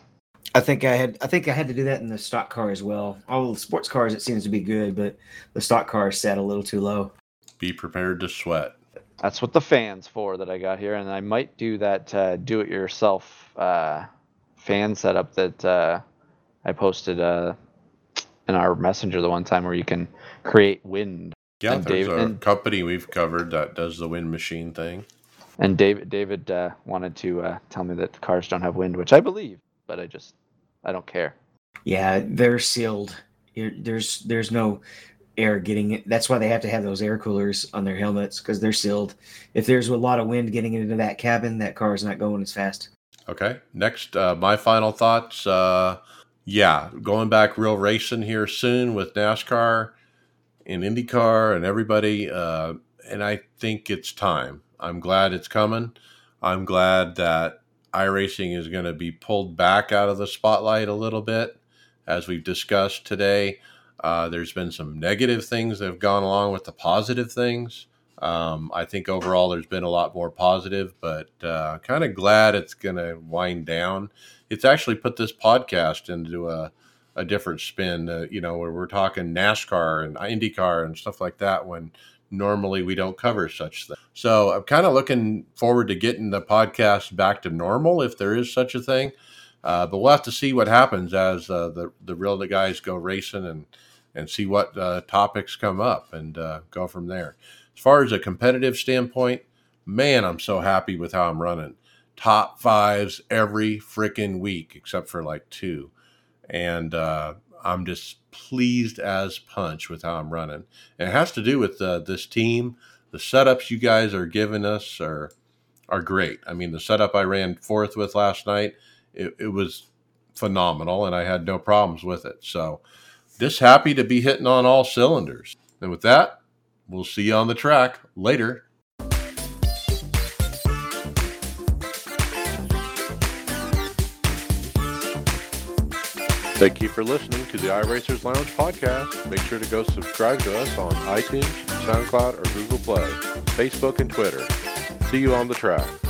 I think I had to do that in the stock car as well. All the sports cars, it seems to be good, but the stock car sat a little too low. Be prepared to sweat. That's what the fan's for that I got here, and I might do that do-it-yourself fan setup that I posted in our messenger the one time where you can create wind. Yeah, and there's a company we've covered that does the wind machine thing. And David wanted to tell me that cars don't have wind, which I believe, but I don't care. Yeah, they're sealed. There's no air getting it. That's why they have to have those air coolers on their helmets, because they're sealed. If there's a lot of wind getting into that cabin, that car is not going as fast. Okay. Next, my final thoughts. Going back real racing here soon with NASCAR and IndyCar and everybody. And I think it's time. I'm glad it's coming. I'm glad that iRacing is going to be pulled back out of the spotlight a little bit. As we've discussed today, there's been some negative things that have gone along with the positive things. I think overall there's been a lot more positive, but kind of glad it's going to wind down. It's actually put this podcast into a different spin, where we're talking NASCAR and IndyCar and stuff like that when normally we don't cover such things. So I'm kind of looking forward to getting the podcast back to normal if there is such a thing. But we'll have to see what happens as the real guys go racing and see what topics come up and go from there. As far as a competitive standpoint, man, I'm so happy with how I'm running. Top 5s every freaking week, except for like 2. And I'm just pleased as punch with how I'm running. And it has to do with this team. The setups you guys are giving us are great. I mean, the setup I ran fourth with last night, it was phenomenal, and I had no problems with it. So just happy to be hitting on all cylinders. And with that, we'll see you on the track later. Thank you for listening to the iRacers Lounge podcast. Make sure to go subscribe to us on iTunes, SoundCloud, or Google Play, Facebook, and Twitter. See you on the track.